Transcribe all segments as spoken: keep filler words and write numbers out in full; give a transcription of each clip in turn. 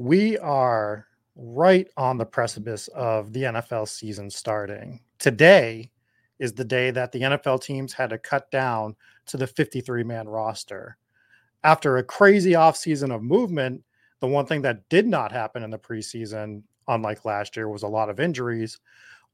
we are right on the precipice of the N F L season starting. Today is the day that the N F L teams had to cut down to the fifty-three man roster. After a crazy offseason of movement, the one thing that did not happen in the preseason, unlike last year, was a lot of injuries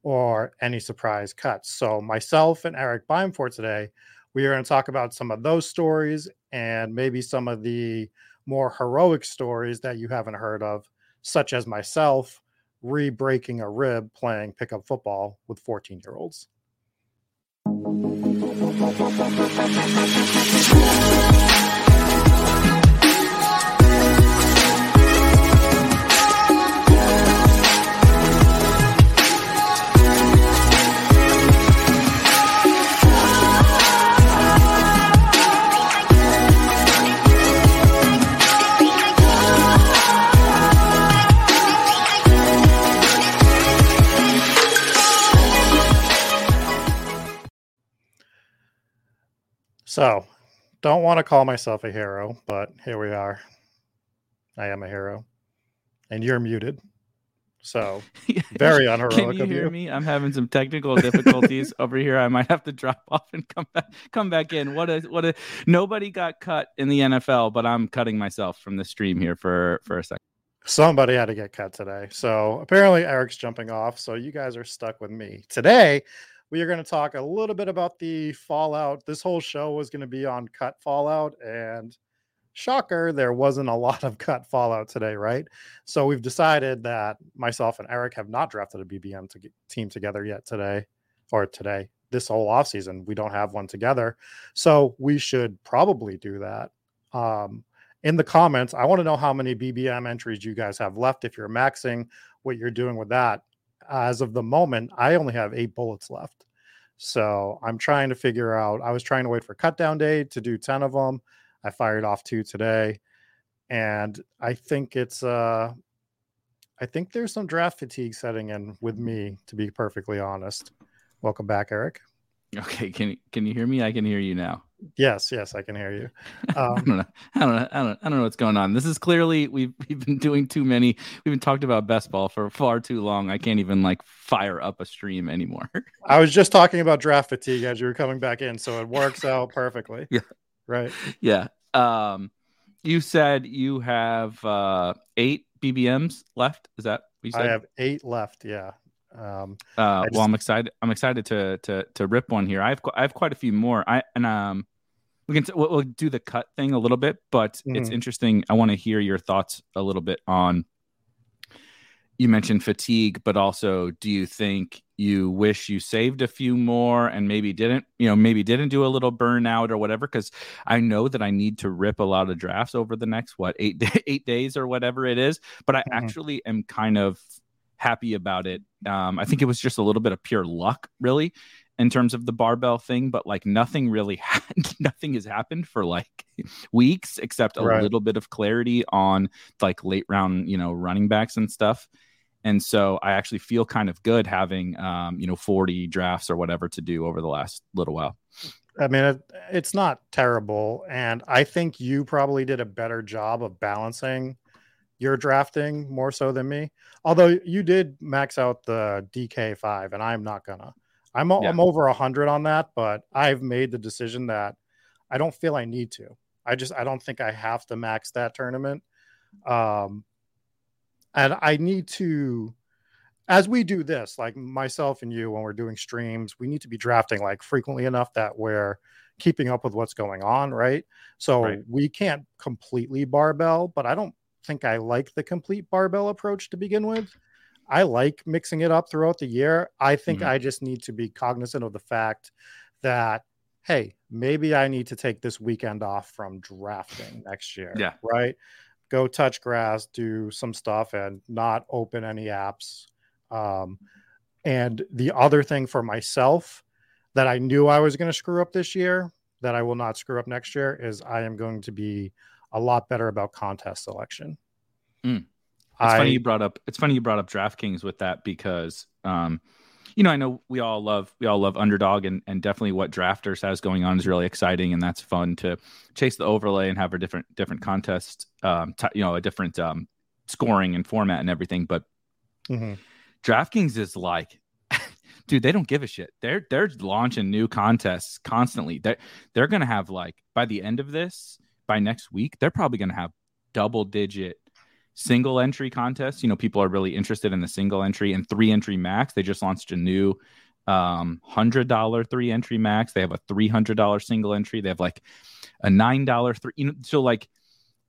or any surprise cuts. So myself and Eric Bimefort today, we are going to talk about some of those stories and maybe some of the more heroic stories that you haven't heard of, such as myself re-breaking a rib playing pickup football with fourteen-year-olds. So, don't want to call myself a hero, but here we are. I am a hero. And you're muted. So, very unheroic of you. Can you hear me? I'm having some technical difficulties over here. I might have to drop off and come back come back in. What a what a nobody got cut in the N F L, but I'm cutting myself from the stream here for, for a second. Somebody had to get cut today. So, apparently Eric's jumping off, so you guys are stuck with me. Today, we are going to talk a little bit about the fallout. This whole show was going to be on cut fallout, and shocker, there wasn't a lot of cut fallout today, right? So we've decided that myself and Eric have not drafted a B B M to team together yet today, or today, this whole offseason. We don't have one together, so we should probably do that. Um, in the comments, I want to know how many B B M entries you guys have left, if you're maxing what you're doing with that. As of the moment, I only have eight bullets left. So I'm trying to figure out, I was trying to wait for cut down day to do ten of them. I fired off two today. And I think it's, uh, I think there's some draft fatigue setting in with me, to be perfectly honest. Welcome back, Eric. Okay. Can, can you hear me? I can hear you now. Yes, yes, I can hear you. Um, I don't know. I don't know. I don't. I don't know what's going on. This is clearly we've we've been doing too many. We've been talked about best ball for far too long. I can't even like fire up a stream anymore. I was just talking about draft fatigue as you were coming back in, so it works out perfectly. Yeah. Right. Yeah. Um, you said you have uh, eight B B Ms left. Is that what you said? I have eight left. Yeah. Um, uh, just... well, I'm excited. I'm excited to, to, to rip one here. I have, I have quite a few more. I, and, um, we can, t- we'll, we'll do the cut thing a little bit, but mm-hmm. It's interesting. I want to hear your thoughts a little bit on, you mentioned fatigue, but also do you think you wish you saved a few more and maybe didn't, you know, maybe didn't do a little burnout or whatever? Cause I know that I need to rip a lot of drafts over the next, what, eight, day- eight days or whatever it is. But I mm-hmm. actually am kind of happy about it. Um, I think it was just a little bit of pure luck, really, in terms of the barbell thing. But like nothing really, ha- nothing has happened for like weeks, except a right. little bit of clarity on like late round, you know, running backs and stuff. And so I actually feel kind of good having, um, you know, forty drafts or whatever to do over the last little while. I mean, it, it's not terrible, and I think you probably did a better job of balancing you're drafting more so than me. Although you did max out the D K five, and I'm not gonna. I'm yeah. I'm over one hundred on that, but I've made the decision that I don't feel I need to. I just I don't think I have to max that tournament. Um, and I need to, as we do this, like myself and you, when we're doing streams, we need to be drafting like frequently enough that we're keeping up with what's going on, right? So right. we can't completely barbell, but I don't think I like the complete barbell approach to begin with. I like mixing it up throughout the year. I think mm-hmm. I just need to be cognizant of the fact that, hey, maybe I need to take this weekend off from drafting next year. Yeah. Right. Go touch grass, do some stuff, and not open any apps. Um, and the other thing for myself that I knew I was going to screw up this year, that I will not screw up next year, is I am going to be a lot better about contest selection. Mm. It's I, funny you brought up. It's funny you brought up DraftKings with that because, um, you know, I know we all love we all love Underdog, and and definitely what Drafters has going on is really exciting, and that's fun to chase the overlay and have a different different contest, um, t- you know, a different um, scoring and format and everything, but mm-hmm. DraftKings is like, dude, they don't give a shit. They're they're launching new contests constantly. They're, they're going to have, like, by the end of this, by next week, they're probably going to have double-digit single-entry contests. You know, people are really interested in the single-entry and three-entry max. They just launched a new um, one hundred dollars three-entry max. They have a three hundred dollars single-entry. They have, like, a nine dollars three. You know, so, like,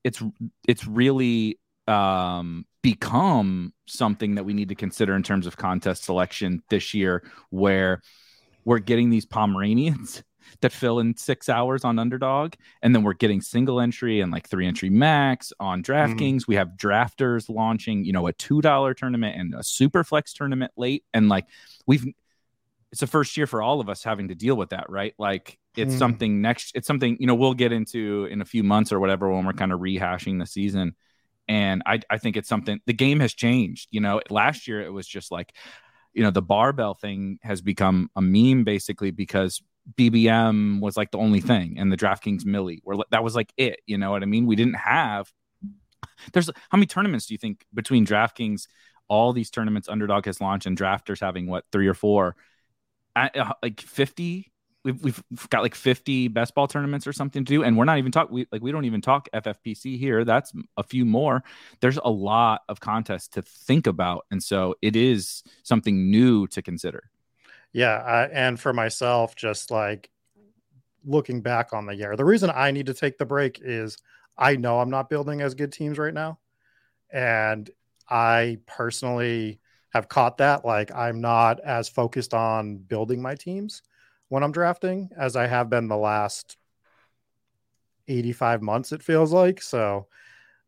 it's it's really um, become something that we need to consider in terms of contest selection this year, where we're getting these Pomeranians that fill in six hours on Underdog, and then we're getting single entry and like three entry max on DraftKings. Mm-hmm. We have drafters launching, you know, a two dollar tournament and a super flex tournament late. And like we've, it's the first year for all of us having to deal with that, right? Like it's mm-hmm. something next, it's something, you know, we'll get into in a few months or whatever, when we're kind of rehashing the season. And I, I think it's something, the game has changed. You know, last year it was just like, you know, the barbell thing has become a meme basically because B B M was like the only thing, and the DraftKings Millie, where that was like it. You know what I mean? We didn't have. There's how many tournaments do you think between DraftKings, all these tournaments Underdog has launched, and drafters having what, three or four, I, like fifty. We've we've got like fifty best ball tournaments or something to do, and we're not even talking. We like we don't even talk F F P C here. That's a few more. There's a lot of contests to think about, and so it is something new to consider. Yeah, uh, and for myself, just like looking back on the year, the reason I need to take the break is I know I'm not building as good teams right now. And I personally have caught that. Like I'm not as focused on building my teams when I'm drafting as I have been the last eighty-five months, it feels like. So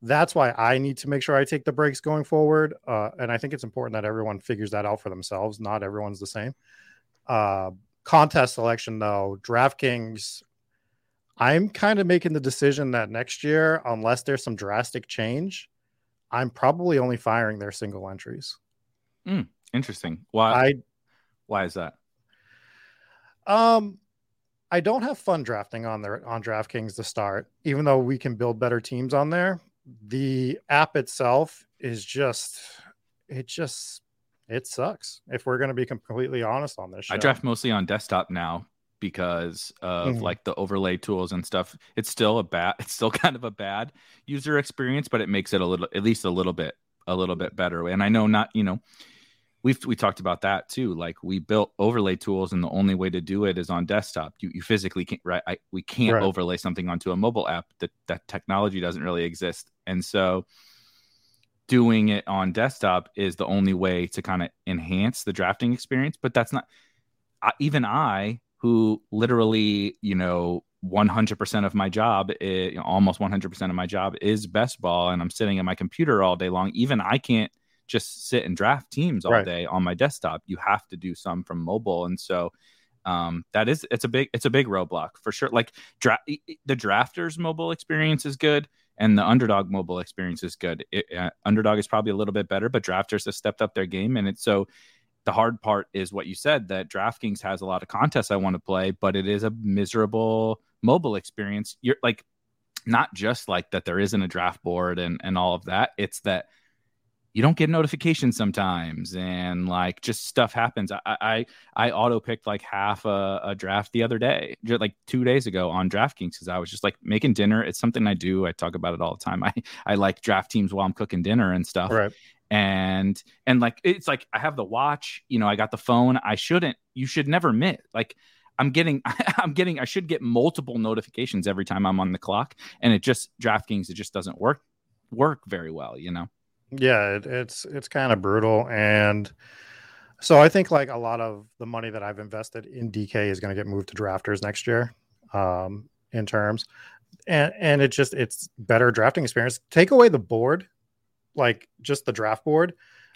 that's why I need to make sure I take the breaks going forward. Uh, and I think it's important that everyone figures that out for themselves. Not everyone's the same. Uh, contest selection, though, DraftKings, I'm kind of making the decision that next year, unless there's some drastic change, I'm probably only firing their single entries. Mm, interesting. Why? I, why is that? Um, I don't have fun drafting on their on DraftKings to start, even though we can build better teams on there. The app itself is just, it just. It sucks, if we're going to be completely honest on this show. I draft mostly on desktop now because of mm-hmm. like the overlay tools and stuff. It's still a bad, it's still kind of a bad user experience, but it makes it a little, at least a little bit, a little bit better. And I know not, you know, we've, we talked about that too. Like we built overlay tools and the only way to do it is on desktop. You you physically can't, right? I, we can't right. overlay something onto a mobile app. That that technology doesn't really exist. And so doing it on desktop is the only way to kind of enhance the drafting experience. But that's not I, even I, who literally, you know, one hundred percent of my job, is, you know, almost one hundred percent of my job is best ball. And I'm sitting at my computer all day long. Even I can't just sit and draft teams all right. day on my desktop. You have to do some from mobile. And so um, that is, it's a big, it's a big roadblock for sure. Like dra- the drafters mobile experience is good. And the Underdog mobile experience is good. It, uh, Underdog is probably a little bit better, but drafters have stepped up their game. And it's so the hard part is what you said, that DraftKings has a lot of contests I want to play, but it is a miserable mobile experience. You're like, not just like that there isn't a draft board and, and all of that. It's that you don't get notifications sometimes, and like just stuff happens. I I, I auto picked like half a, a draft the other day, just like two days ago on DraftKings, because I was just like making dinner. It's something I do. I talk about it all the time. I, I like draft teams while I'm cooking dinner and stuff. Right. And and like it's like I have the watch. You know, I got the phone. I shouldn't. You should never miss. Like I'm getting. I'm getting. I should get multiple notifications every time I'm on the clock. And it just DraftKings. It just doesn't work work very well. You know. Yeah, it, it's it's kind of brutal. And so I think like a lot of the money that I've invested in D K is going to get moved to drafters next year um, in terms. And and it just it's better drafting experience. Take away the board, like just the draft board,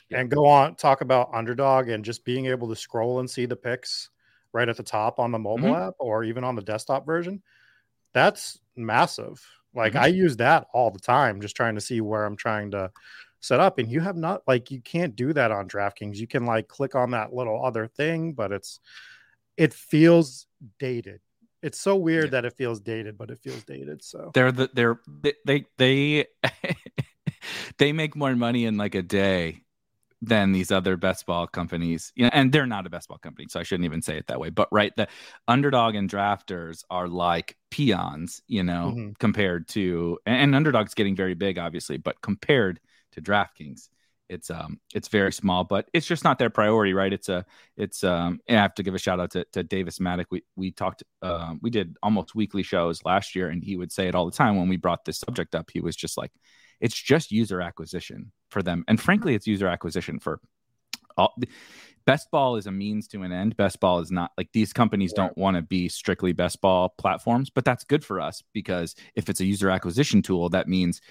yeah. and go on talk about Underdog and just being able to scroll and see the picks right at the top on the mobile mm-hmm. app or even on the desktop version. That's massive. Like mm-hmm. I use that all the time, just trying to see where I'm trying to set up, and you have not like you can't do that on DraftKings. You can like click on that little other thing, but it's it feels dated. It's so weird yeah. that it feels dated, but it feels dated. So they're the they're they they they, they make more money in like a day than these other best ball companies. You know, and they're not a best ball company, so I shouldn't even say it that way. But right, the Underdog and Drafters are like peons, you know, mm-hmm. compared to, and Underdog's getting very big, obviously, but compared to DraftKings, it's um it's very small, but it's just not their priority, right? It's a it's um and I have to give a shout out to, to Davis Maddock. We we talked uh, we did almost weekly shows last year, and he would say it all the time when we brought this subject up. He was just like, it's just user acquisition for them, and frankly, it's user acquisition for all. Best ball is a means to an end. Best ball is not like these companies yeah. don't want to be strictly best ball platforms, but that's good for us because if it's a user acquisition tool, that means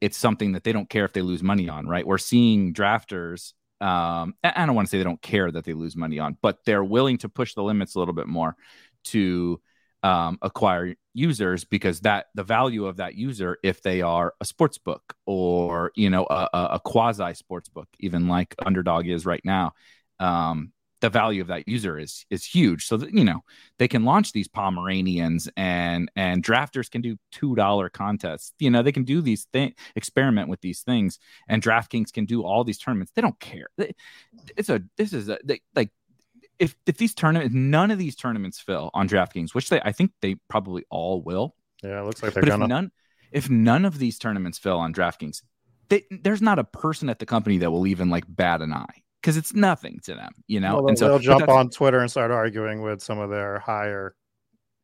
it's something that they don't care if they lose money on, right? We're seeing drafters. Um, I don't want to say they don't care that they lose money on, but they're willing to push the limits a little bit more to um, acquire users because that the value of that user, if they are a sports book or, you know, a, a quasi sports book, even like Underdog is right now, um, the value of that user is, is huge. So that, you know, they can launch these Pomeranians and, and drafters can do two dollar contests. You know, they can do these things, experiment with these things, and DraftKings can do all these tournaments. They don't care. It's a, this is a, they, like, if, if these tournaments, none of these tournaments fill on DraftKings, which they, I think they probably all will. Yeah. It looks like they're gonna. If none, if none of these tournaments fill on DraftKings, they, there's not a person at the company that will even like bat an eye. Because it's nothing to them, you know. Well, and so they'll jump on Twitter and start arguing with some of their higher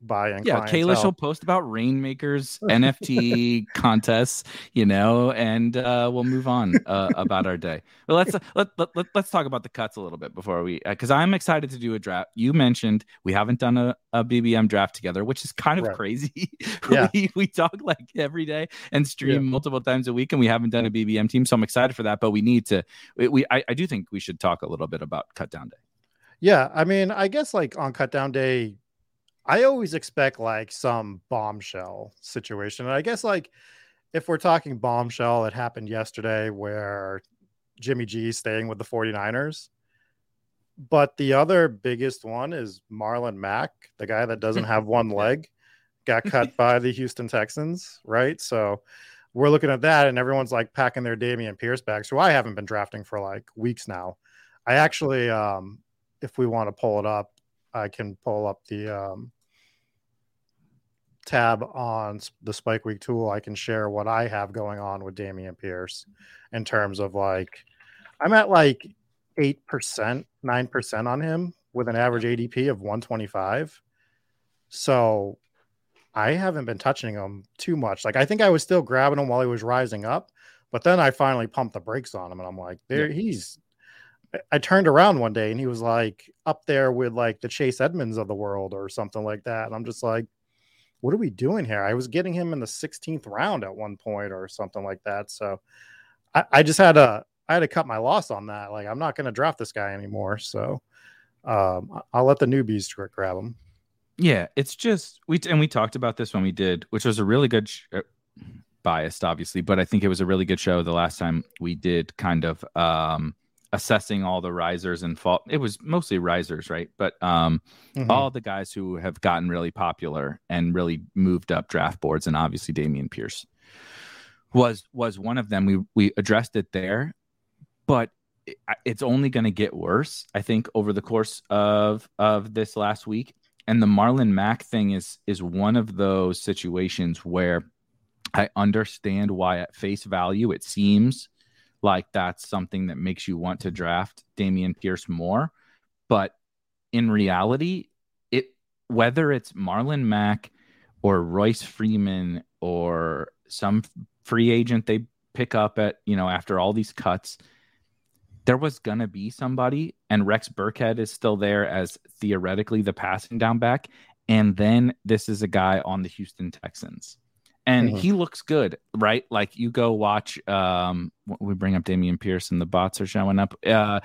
buy-in. Yeah, clientele. Kalish will post about Rainmakers N F T contests, you know, and uh, we'll move on uh, about our day. But let's uh, let, let, let let's talk about the cuts a little bit before we, because uh, I'm excited to do a draft. You mentioned we haven't done a, a B B M draft together, which is kind of right. crazy. Yeah. we, we talk like every day and stream yeah. multiple times a week, and we haven't done a B B M team, so I'm excited for that. But we need to. We, we I, I do think we should talk a little bit about Cut Down Day. Yeah, I mean, I guess like on Cut Down Day, I always expect like some bombshell situation. And I guess like if we're talking bombshell, it happened yesterday where Jimmy G staying with the 49ers. But the other biggest one is Marlon Mack, the guy that doesn't have one leg, got cut by the Houston Texans, right? So we're looking at that and everyone's like packing their Dameon Pierce bags, who I haven't been drafting for like weeks now. I actually, um, if we want to pull it up, I can pull up the um, tab on the Spike Week tool. I can share what I have going on with Dameon Pierce in terms of like, I'm at like eight percent, nine percent on him with an average A D P of one twenty-five. So I haven't been touching him too much. Like, I think I was still grabbing him while he was rising up, but then I finally pumped the brakes on him and I'm like, there he's, I turned around one day and he was like up there with like the Chase Edmonds of the world or something like that. And I'm just like, what are we doing here? I was getting him in the sixteenth round at one point or something like that. So I, I just had a, I had to cut my loss on that. Like, I'm not going to draft this guy anymore. So um, I'll let the newbies grab him. Yeah. It's just, we, and we talked about this when we did, which was a really good sh- biased, obviously, but I think it was a really good show. The last time we did kind of, um, assessing all the risers and fall, it was mostly risers, right? But um mm-hmm. all the guys who have gotten really popular and really moved up draft boards, and obviously Dameon Pierce was was one of them. We we addressed it there, but it, it's only going to get worse, I think, over the course of of this last week. And the Marlon Mack thing is is one of those situations where I understand why at face value it seems like that's something that makes you want to draft Dameon Pierce more. But in reality, it whether it's Marlon Mack or Royce Freeman or some free agent they pick up at, you know, after all these cuts, there was going to be somebody, and Rex Burkhead is still there as theoretically the passing down back. And then this is a guy on the Houston Texans. And mm-hmm. he looks good, right? Like, you go watch, um, we bring up Dameon Pierce and the bots are showing up. Uh,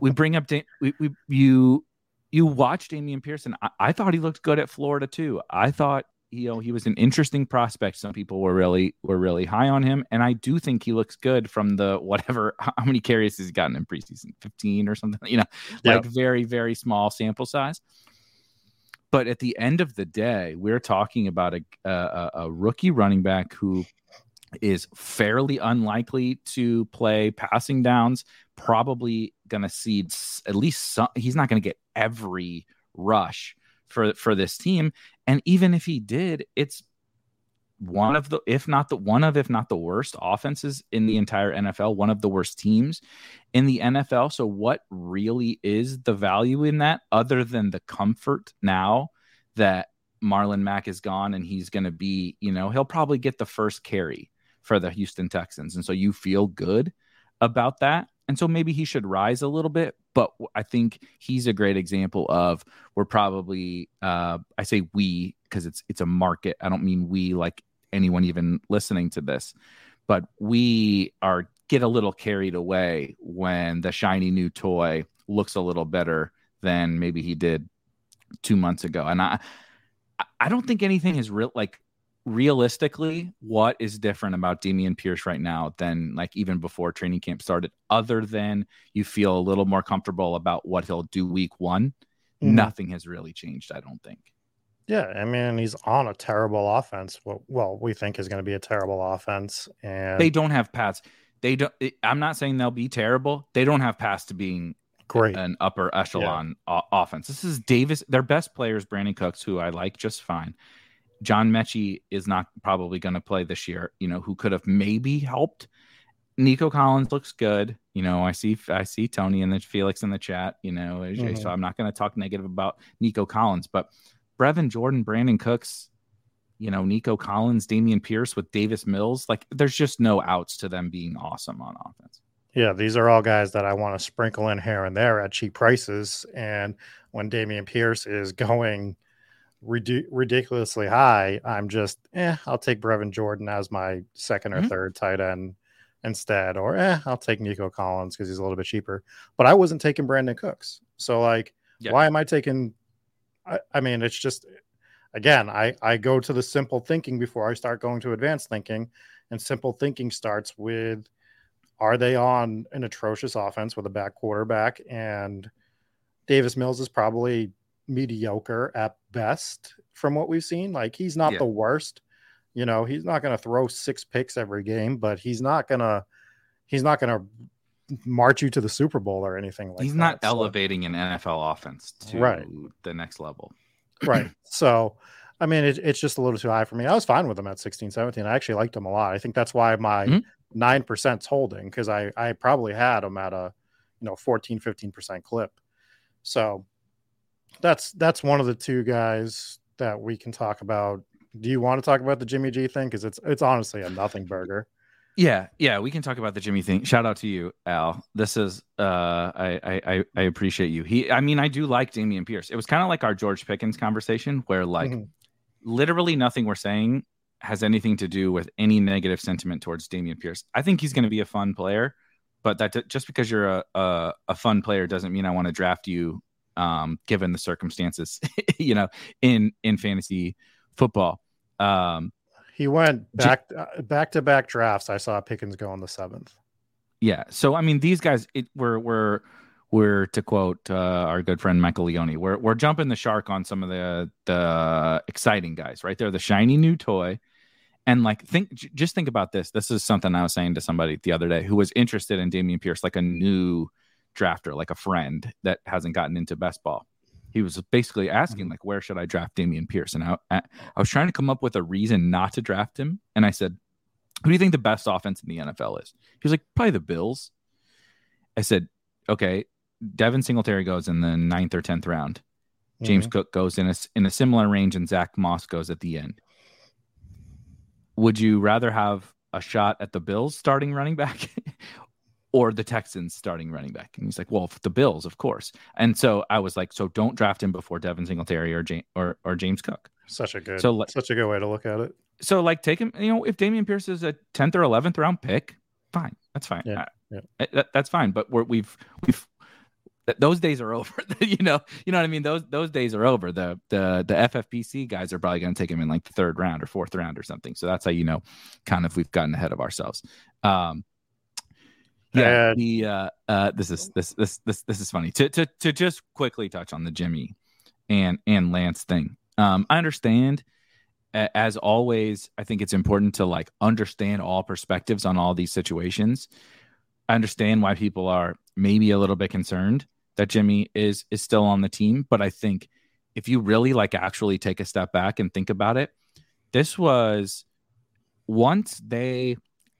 we bring up, da- we, we you you watch Dameon Pierce, and I, I thought he looked good at Florida too. I thought, you know, he was an interesting prospect. Some people were really, were really high on him. And I do think he looks good from the whatever, how many carries he's gotten in preseason, fifteen or something, you know, yeah. like very, very small sample size. But at the end of the day, we're talking about a, a, a rookie running back who is fairly unlikely to play passing downs, probably going to see at least some, he's not going to get every rush for, for this team. And even if he did, it's one of the, if not the one of, if not the worst offenses in the entire N F L, one of the worst teams in the N F L. So what really is the value in that, other than the comfort now that Marlon Mack is gone and he's going to be, you know, he'll probably get the first carry for the Houston Texans. And so you feel good about that. And so maybe he should rise a little bit, but I think he's a great example of we're probably, uh, I say we, because it's it's a market. I don't mean we like anyone even listening to this, but we are get a little carried away when the shiny new toy looks a little better than maybe he did two months ago. And I I don't think anything is real, like, realistically, what is different about Dameon Pierce right now than like even before training camp started, other than you feel a little more comfortable about what he'll do week one? Mm-hmm. Nothing has really changed, I don't think. Yeah, I mean, he's on a terrible offense. Well, well we think is going to be a terrible offense, and they don't have paths. They don't. I'm not saying they'll be terrible. They don't have paths to being great, an upper echelon yeah. o- offense. This is Davis. Their best player is Brandon Cooks, who I like just fine. John Mechie is not probably going to play this year, you know, who could have maybe helped. Nico Collins looks good. You know, I see, I see Tony and the Felix in the chat, you know, mm-hmm. so I'm not going to talk negative about Nico Collins, but Brevin Jordan, Brandon Cooks, you know, Nico Collins, Dameon Pierce with Davis Mills. Like, there's just no outs to them being awesome on offense. Yeah, these are all guys that I want to sprinkle in here and there at cheap prices. And when Dameon Pierce is going ridiculously high, I'm just, eh, I'll take Brevin Jordan as my second or mm-hmm. third tight end instead, or eh, I'll take Nico Collins because he's a little bit cheaper. But I wasn't taking Brandon Cooks, so like, yeah. why am I taking? I, I mean, it's just, again, I I go to the simple thinking before I start going to advanced thinking, and simple thinking starts with, are they on an atrocious offense with a bad quarterback? And Davis Mills is probably mediocre at best from what we've seen. Like, he's not yeah. the worst, you know, he's not going to throw six picks every game, but he's not going to, he's not going to march you to the Super Bowl or anything like he's that. He's not so. elevating an N F L offense to right. the next level. Right. So, I mean, it, it's just a little too high for me. I was fine with him at sixteen, seventeen. I actually liked him a lot. I think that's why my mm-hmm. nine percent is holding, because I, I probably had him at a, you know, fourteen, fifteen percent clip. So, That's that's one of the two guys that we can talk about. Do you want to talk about the Jimmy G thing? Because it's it's honestly a nothing burger. Yeah, yeah, we can talk about the Jimmy thing. Shout out to you, Al. This is uh, I, I I appreciate you. He, I mean, I do like Dameon Pierce. It was kind of like our George Pickens conversation, where like mm-hmm. literally nothing we're saying has anything to do with any negative sentiment towards Dameon Pierce. I think he's going to be a fun player, but that t- just because you're a, a a fun player doesn't mean I want to draft you. Um, given the circumstances, you know, in, in fantasy football, um, he went back J- back to back drafts. I saw Pickens go on the seventh. Yeah, so I mean, these guys, it, we're we're we're to quote uh, our good friend Michael Leone, we're we're jumping the shark on some of the the exciting guys, right? They're the shiny new toy, and like think j- just think about this. This is something I was saying to somebody the other day who was interested in Dameon Pierce, like a new drafter, like a friend that hasn't gotten into best ball. He was basically asking, like, where should I draft Dameon Pierce? And I, I was trying to come up with a reason not to draft him. And I said, who do you think the best offense in the N F L is? He was like, probably the Bills. I said, okay, Devin Singletary goes in the ninth or tenth round. Mm-hmm. James Cook goes in a, in a similar range, and Zach Moss goes at the end. Would you rather have a shot at the Bills starting running back or the Texans starting running back? And he's like, well, the Bills, of course. And so I was like, so don't draft him before Devin Singletary or James, or, or James Cook. Such a good, so like, such a good way to look at it. So like, take him, you know, if Dameon Pierce is a tenth or eleventh round pick, fine, that's fine. Yeah, I, yeah. That, that's fine. But we're, we've, we've, those days are over, you know, you know what I mean? Those, those days are over. The, the, the F F P C guys are probably going to take him in like the third round or fourth round or something. So that's how, you know, kind of, we've gotten ahead of ourselves. Um, Yeah, the uh, uh, this is this this this this is funny to to to just quickly touch on the Jimmy and and Lance thing. Um, I understand as always, I think it's important to like understand all perspectives on all these situations. I understand why people are maybe a little bit concerned that Jimmy is is still on the team. But I think if you really like actually take a step back and think about it, this was once they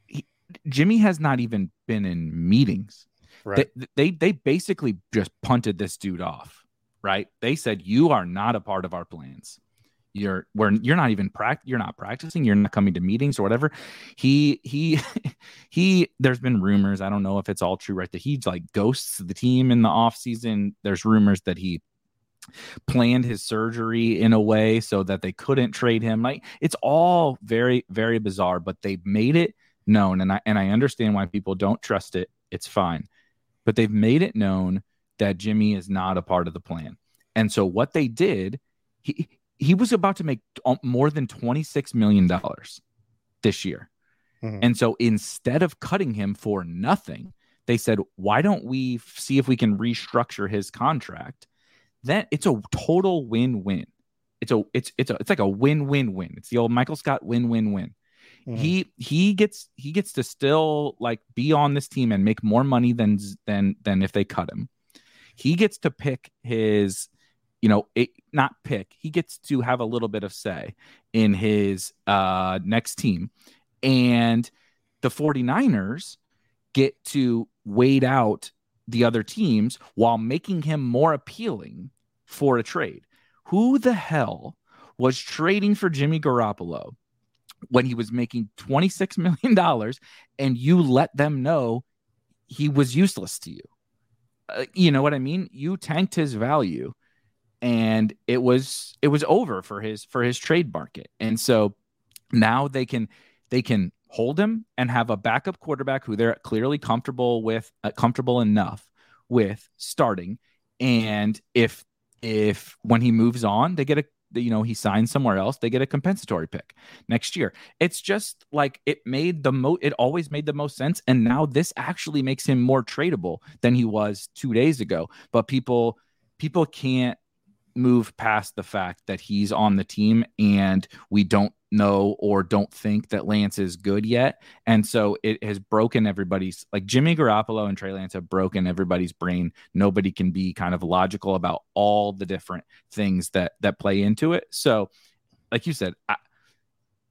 he, Jimmy has not even been in meetings. Right. They, they they basically just punted this dude off. Right. They said, you are not a part of our plans. You're where you're not even practice. You're not practicing. You're not coming to meetings or whatever. He he he. There's been rumors. I don't know if it's all true, right? That he like ghosts the team in the off season. There's rumors that he planned his surgery in a way so that they couldn't trade him. Like it's all very very bizarre. But they made it known, and I and I understand why people don't trust it. It's fine, but they've made it known that Jimmy is not a part of the plan. And so what they did, he. He was about to make more than twenty-six million dollars this year. Mm-hmm. And so instead of cutting him for nothing, they said, why don't we f- see if we can restructure his contract? Then it's a total win-win. It's a, it's, it's a, it's like a win-win-win. It's the old Michael Scott win-win-win. Mm-hmm. He, he gets, he gets to still like be on this team and make more money than, than, than if they cut him. He gets to pick his, you know, it, not pick. He gets to have a little bit of say in his uh, next team. And the 49ers get to wait out the other teams while making him more appealing for a trade. Who the hell was trading for Jimmy Garoppolo when he was making twenty-six million dollars and you let them know he was useless to you? Uh, you know what I mean? You tanked his value. And it was it was over for his for his trade market. And so now they can they can hold him and have a backup quarterback who they're clearly comfortable with, uh, comfortable enough with starting. And if if when he moves on, they get a you know, he signs somewhere else, they get a compensatory pick next year. It's just like it made the mo it always made the most sense. And now this actually makes him more tradable than he was two days ago. But people people can't move past the fact that he's on the team and we don't know or don't think that Lance is good yet. And so it has broken everybody's, like Jimmy Garoppolo and Trey Lance have broken everybody's brain. Nobody can be kind of logical about all the different things that that play into it. So like you said, I,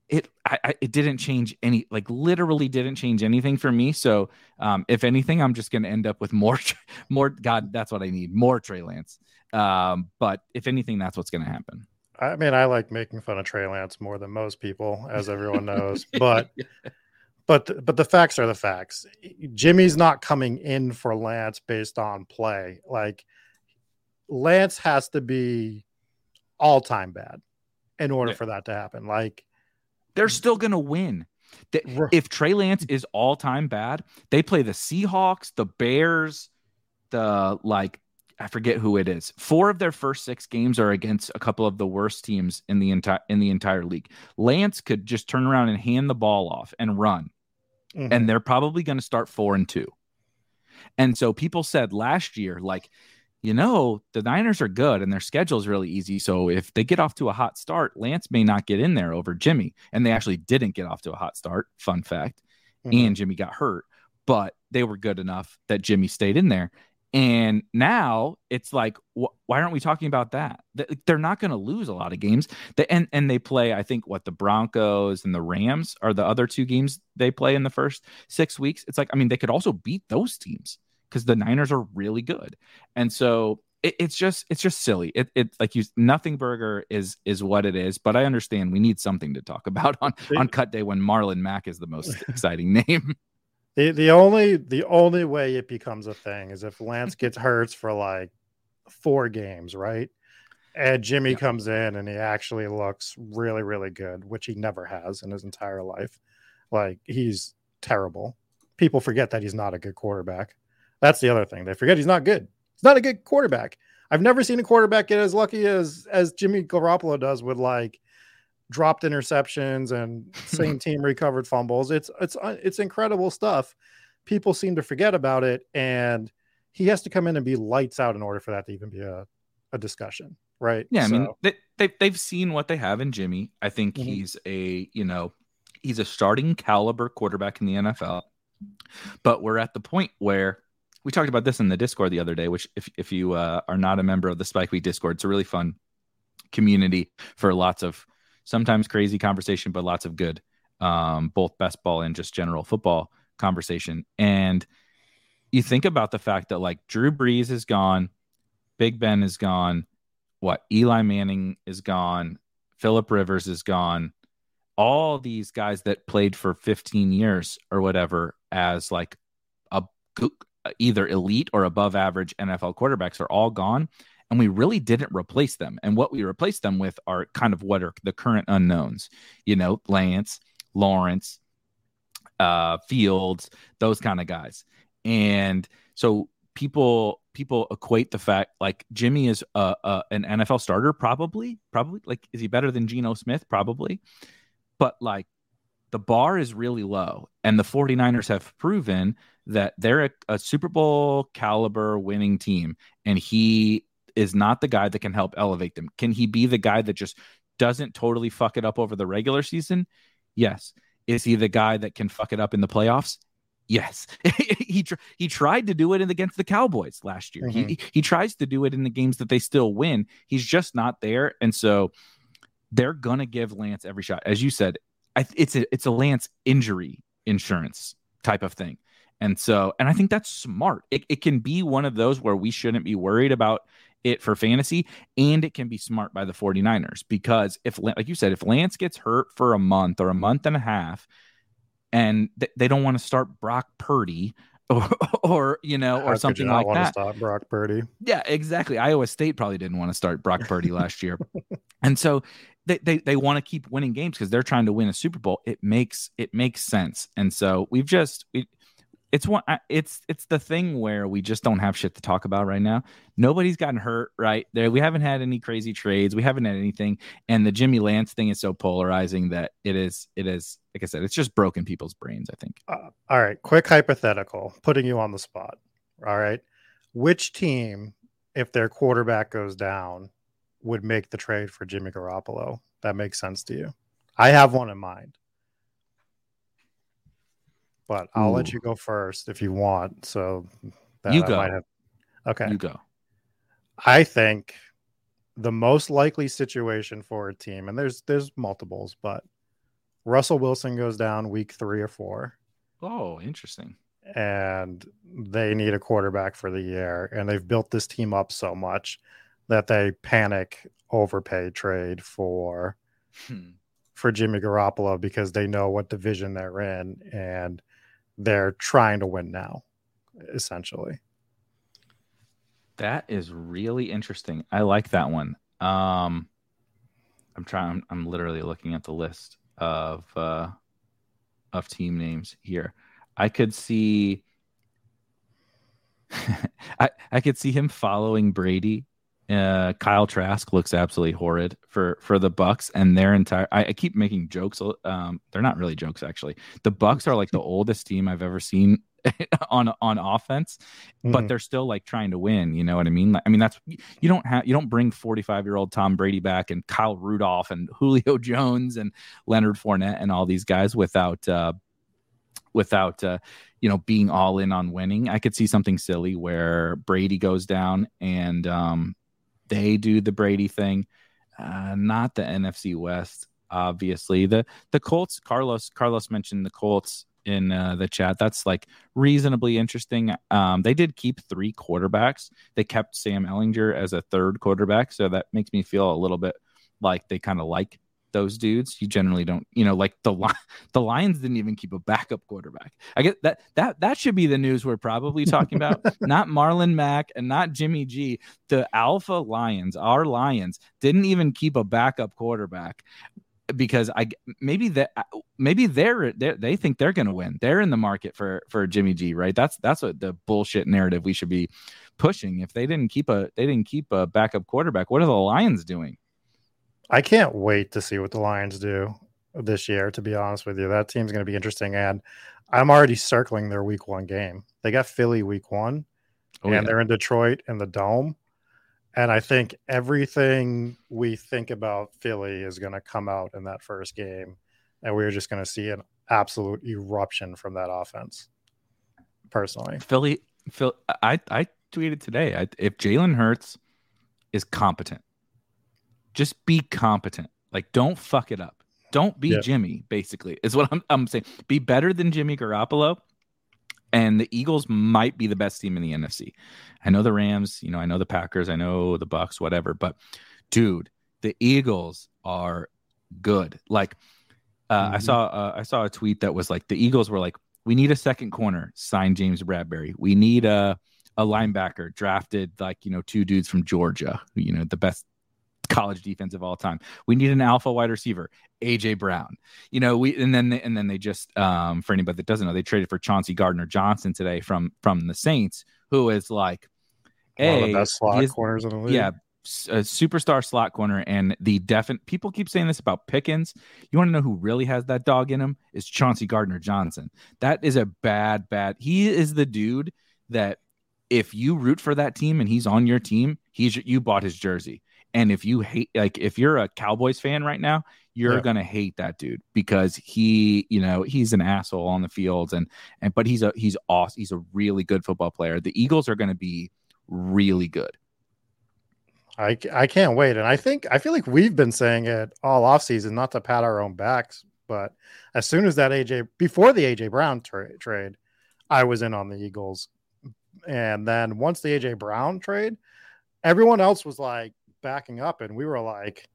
it I, it didn't change any, like literally didn't change anything for me. So um, if anything, I'm just going to end up with more, more God, that's what I need, more Trey Lance. Um, but if anything, that's what's going to happen. I mean, I like making fun of Trey Lance more than most people, as everyone knows. But, but, but the facts are the facts. Jimmy's not coming in for Lance based on play. Like Lance has to be all time bad in order yeah. for that to happen. Like they're still going to win. If Trey Lance is all time bad, they play the Seahawks, the Bears, the like, I forget who it is. Four of their first six games are against a couple of the worst teams in the entire in the entire league. Lance could just turn around and hand the ball off and run. Mm-hmm. And they're probably going to start four and two. And so people said last year, like, you know, the Niners are good and their schedule is really easy. So if they get off to a hot start, Lance may not get in there over Jimmy. And they actually didn't get off to a hot start. Fun fact. Mm-hmm. And Jimmy got hurt, but they were good enough that Jimmy stayed in there. And now it's like, wh- why aren't we talking about that? Th- they're not going to lose a lot of games. The, and, and they play, I think, what the Broncos and the Rams are the other two games they play in the first six weeks. It's like, I mean, they could also beat those teams because the Niners are really good. And so it, it's just it's just silly. It, it's like you nothing burger is is what it is. But I understand we need something to talk about on, on cut day when Marlon Mack is the most exciting name. The the only the only way it becomes a thing is if Lance gets hurt for like four games, right? And Jimmy yeah. comes in and he actually looks really, really good, which he never has in his entire life. Like he's terrible. People forget that he's not a good quarterback. That's the other thing. They forget he's not good. He's not a good quarterback. I've never seen a quarterback get as lucky as as Jimmy Garoppolo does with like dropped interceptions and same team recovered fumbles. It's, it's, it's incredible stuff. People seem to forget about it. And he has to come in and be lights out in order for that to even be a, a discussion, right? Yeah, so. I mean, they, they, they've seen what they have in Jimmy. I think mm-hmm. he's a, you know, he's a starting caliber quarterback in the N F L. But we're at the point where we talked about this in the Discord the other day, which if, if you uh, are not a member of the Spike Week Discord, it's a really fun community for lots of sometimes crazy conversation, but lots of good, um, both best ball and just general football conversation. And you think about the fact that like Drew Brees is gone, Big Ben is gone, what Eli Manning is gone, Phillip Rivers is gone, all these guys that played for fifteen years or whatever as like a either elite or above average N F L quarterbacks are all gone. And we really didn't replace them. And what we replaced them with are kind of what are the current unknowns, you know, Lance, Lawrence, uh, Fields, those kind of guys. And so people, people equate the fact like Jimmy is a, a, an N F L starter, probably, probably like, is he better than Geno Smith? Probably. But like the bar is really low, and the 49ers have proven that they're a, a Super Bowl caliber winning team. And he is not the guy that can help elevate them. Can he be the guy that just doesn't totally fuck it up over the regular season? Yes. Is he the guy that can fuck it up in the playoffs? Yes. he tr- he tried to do it in against the Cowboys last year. Mm-hmm. He he tries to do it in the games that they still win. He's just not there. And so they're going to give Lance every shot. As you said, I, it's a, it's a Lance injury insurance type of thing. And so, and I think that's smart. It it can be one of those where we shouldn't be worried about it for fantasy, and it can be smart by the 49ers because if, like you said, if Lance gets hurt for a month or a month and a half, and th- they don't want to start Brock Purdy or, or you know, or How something like that. Stop Brock Purdy. Yeah, exactly. Iowa State probably didn't want to start Brock Purdy last year, and so they they, they want to keep winning games because they're trying to win a Super Bowl. It makes it makes sense, and so we've just we. It's one. It's it's the thing where we just don't have shit to talk about right now. Nobody's gotten hurt, right? There, we haven't had any crazy trades. We haven't had anything, and the Jimmy Lance thing is so polarizing that it is. It is like I said. It's just broken people's brains, I think. Uh, all right, quick hypothetical, putting you on the spot. All right, which team, if their quarterback goes down, would make the trade for Jimmy Garoppolo? That makes sense to you? I have one in mind. But I'll Ooh. let you go first if you want. So that you go. I might have... Okay. You go. I think the most likely situation for a team, and there's there's multiples, but Russell Wilson goes down week three or four. Oh, interesting. And they need a quarterback for the year. And they've built this team up so much that they panic overpay trade for hmm. for Jimmy Garoppolo because they know what division they're in and they're trying to win now, essentially. That is really interesting. I like that one. Um, I'm trying. I'm, I'm literally looking at the list of uh, of team names here. I could see. I I could see him following Brady. Uh, Kyle Trask looks absolutely horrid for, for the Bucks and their entire. I, I keep making jokes. Um, they're not really jokes, actually. The Bucks are like the oldest team I've ever seen on on offense, mm-hmm. but they're still like trying to win. You know what I mean? Like, I mean that's you don't have you don't bring forty-five year old Tom Brady back and Kyle Rudolph and Julio Jones and Leonard Fournette and all these guys without uh, without uh, you know being all in on winning. I could see something silly where Brady goes down and. Um, They do the Brady thing, uh, not the N F C West. Obviously, the the Colts. Carlos Carlos mentioned the Colts in uh, the chat. That's like reasonably interesting. Um, they did keep three quarterbacks. They kept Sam Ehlinger as a third quarterback, so that makes me feel a little bit like they kind of like those dudes. You generally don't, you know, like the the Lions didn't even keep a backup quarterback. I guess that that that should be the news we're probably talking about. Not Marlon Mack and not Jimmy G. The Alpha Lions, our Lions, didn't even keep a backup quarterback because I maybe that maybe they're, they're they think they're going to win. They're in the market for for Jimmy G, right? That's that's what the bullshit narrative we should be pushing. If they didn't keep a they didn't keep a backup quarterback, what are the Lions doing? I can't wait to see what the Lions do this year, to be honest with you. That team's going to be interesting, and I'm already circling their week one game. They got Philly week one, oh, and yeah. they're in Detroit in the Dome, And I think everything we think about Philly is going to come out in that first game. And we're just going to see an absolute eruption from that offense. Personally, Philly, Phil, I, I tweeted today, I, if Jalen Hurts is competent, just be competent. Like, don't fuck it up. Don't be yeah. Jimmy, basically, is what I'm, I'm saying. Be better than Jimmy Garoppolo. And the Eagles might be the best team in the N F C. I know the Rams, you know, I know the Packers, I know the Bucks, whatever. But, dude, the Eagles are good. Like, uh, mm-hmm. I saw uh, I saw a tweet that was like, the Eagles were like, we need a second corner, sign James Bradberry. We need a, a linebacker, drafted, like, you know, two dudes from Georgia, you know, the best college defense of all time. We need an alpha wide receiver, A J Brown, you know, we, and then, they, and then they just, um, for anybody that doesn't know, they traded for Chauncey Gardner-Johnson today from, from the Saints, who is like a, one of the best slot is, corners in the league. Yeah. A superstar slot corner. And the definite people keep saying this about Pickens. You want to know who really has that dog in him is Chauncey Gardner-Johnson. That is a bad, bad. He is the dude that if you root for that team and he's on your team, he's, you bought his jersey. And if you hate, like, if you're a Cowboys fan right now, you're yeah. going to hate that dude because he, you know, he's an asshole on the field. And, and, but he's a, he's awesome. He's a really good football player. The Eagles are going to be really good. I, I can't wait. And I think, I feel like we've been saying it all offseason, not to pat our own backs, but as soon as that A J, before the A J Brown tra- trade, I was in on the Eagles. And then once the A J Brown trade, everyone else was like, backing up, and we were like,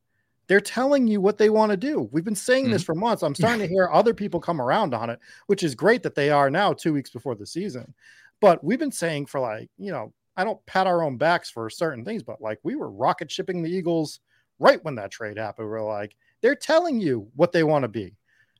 they're telling you what they want to do. We've been saying mm-hmm. this for months. I'm starting to hear other people come around on it, which is great that they are now two weeks before the season. But we've been saying for like, you know, I don't pat our own backs for certain things, but like we were rocket shipping the Eagles right when that trade happened. We were like, they're telling you what they want to be.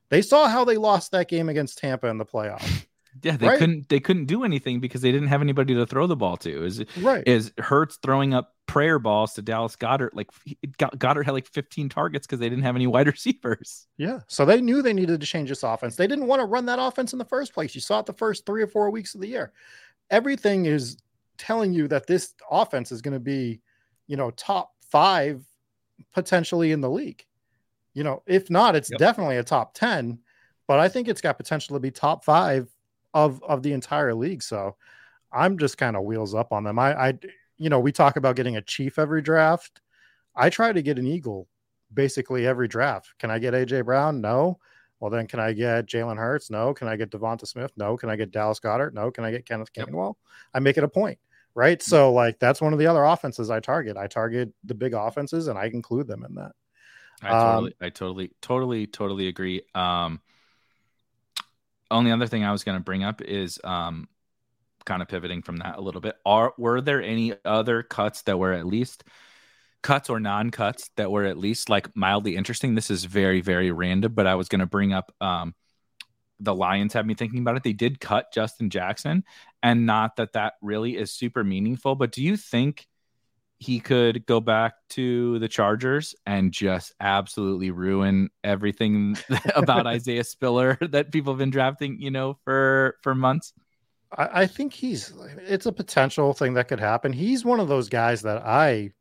They saw how they lost that game against Tampa in the playoffs. Yeah, they right. couldn't they couldn't do anything because they didn't have anybody to throw the ball to. Is right. is Hurts throwing up prayer balls to Dallas Goedert? Like Goedert had like fifteen targets because they didn't have any wide receivers. Yeah, so they knew they needed to change this offense. They didn't want to run that offense in the first place. You saw it the first three or four weeks of the year. Everything is telling you that this offense is going to be, you know, top five potentially in the league. You know, if not, it's yep. definitely a top ten. But I think it's got potential to be top five of of the entire league. So I'm just kind of wheels up on them. I, I, you know, we talk about getting a Chief every draft. I try to get an Eagle basically every draft. Can I get A J Brown? No. Well, then can I get Jalen Hurts? No. Can I get Devonta Smith? No. Can I get Dallas Goedert? No. Can I get Kenneth Gainwell? I make it a point. Right. So like, that's one of the other offenses I target. I target the big offenses and I include them in that. I totally, um, I totally, totally, totally agree. Um, Only other thing I was going to bring up is um, kind of pivoting from that a little bit. Are were there any other cuts that were at least cuts or non-cuts that were at least like mildly interesting? This is very, very random, but I was going to bring up um, the Lions had me thinking about it. They did cut Justin Jackson, and not that that really is super meaningful, but do you think he could go back to the Chargers and just absolutely ruin everything about Isaiah Spiller that people have been drafting, you know, for, for months? I, I think he's, it's a potential thing that could happen. He's one of those guys that I,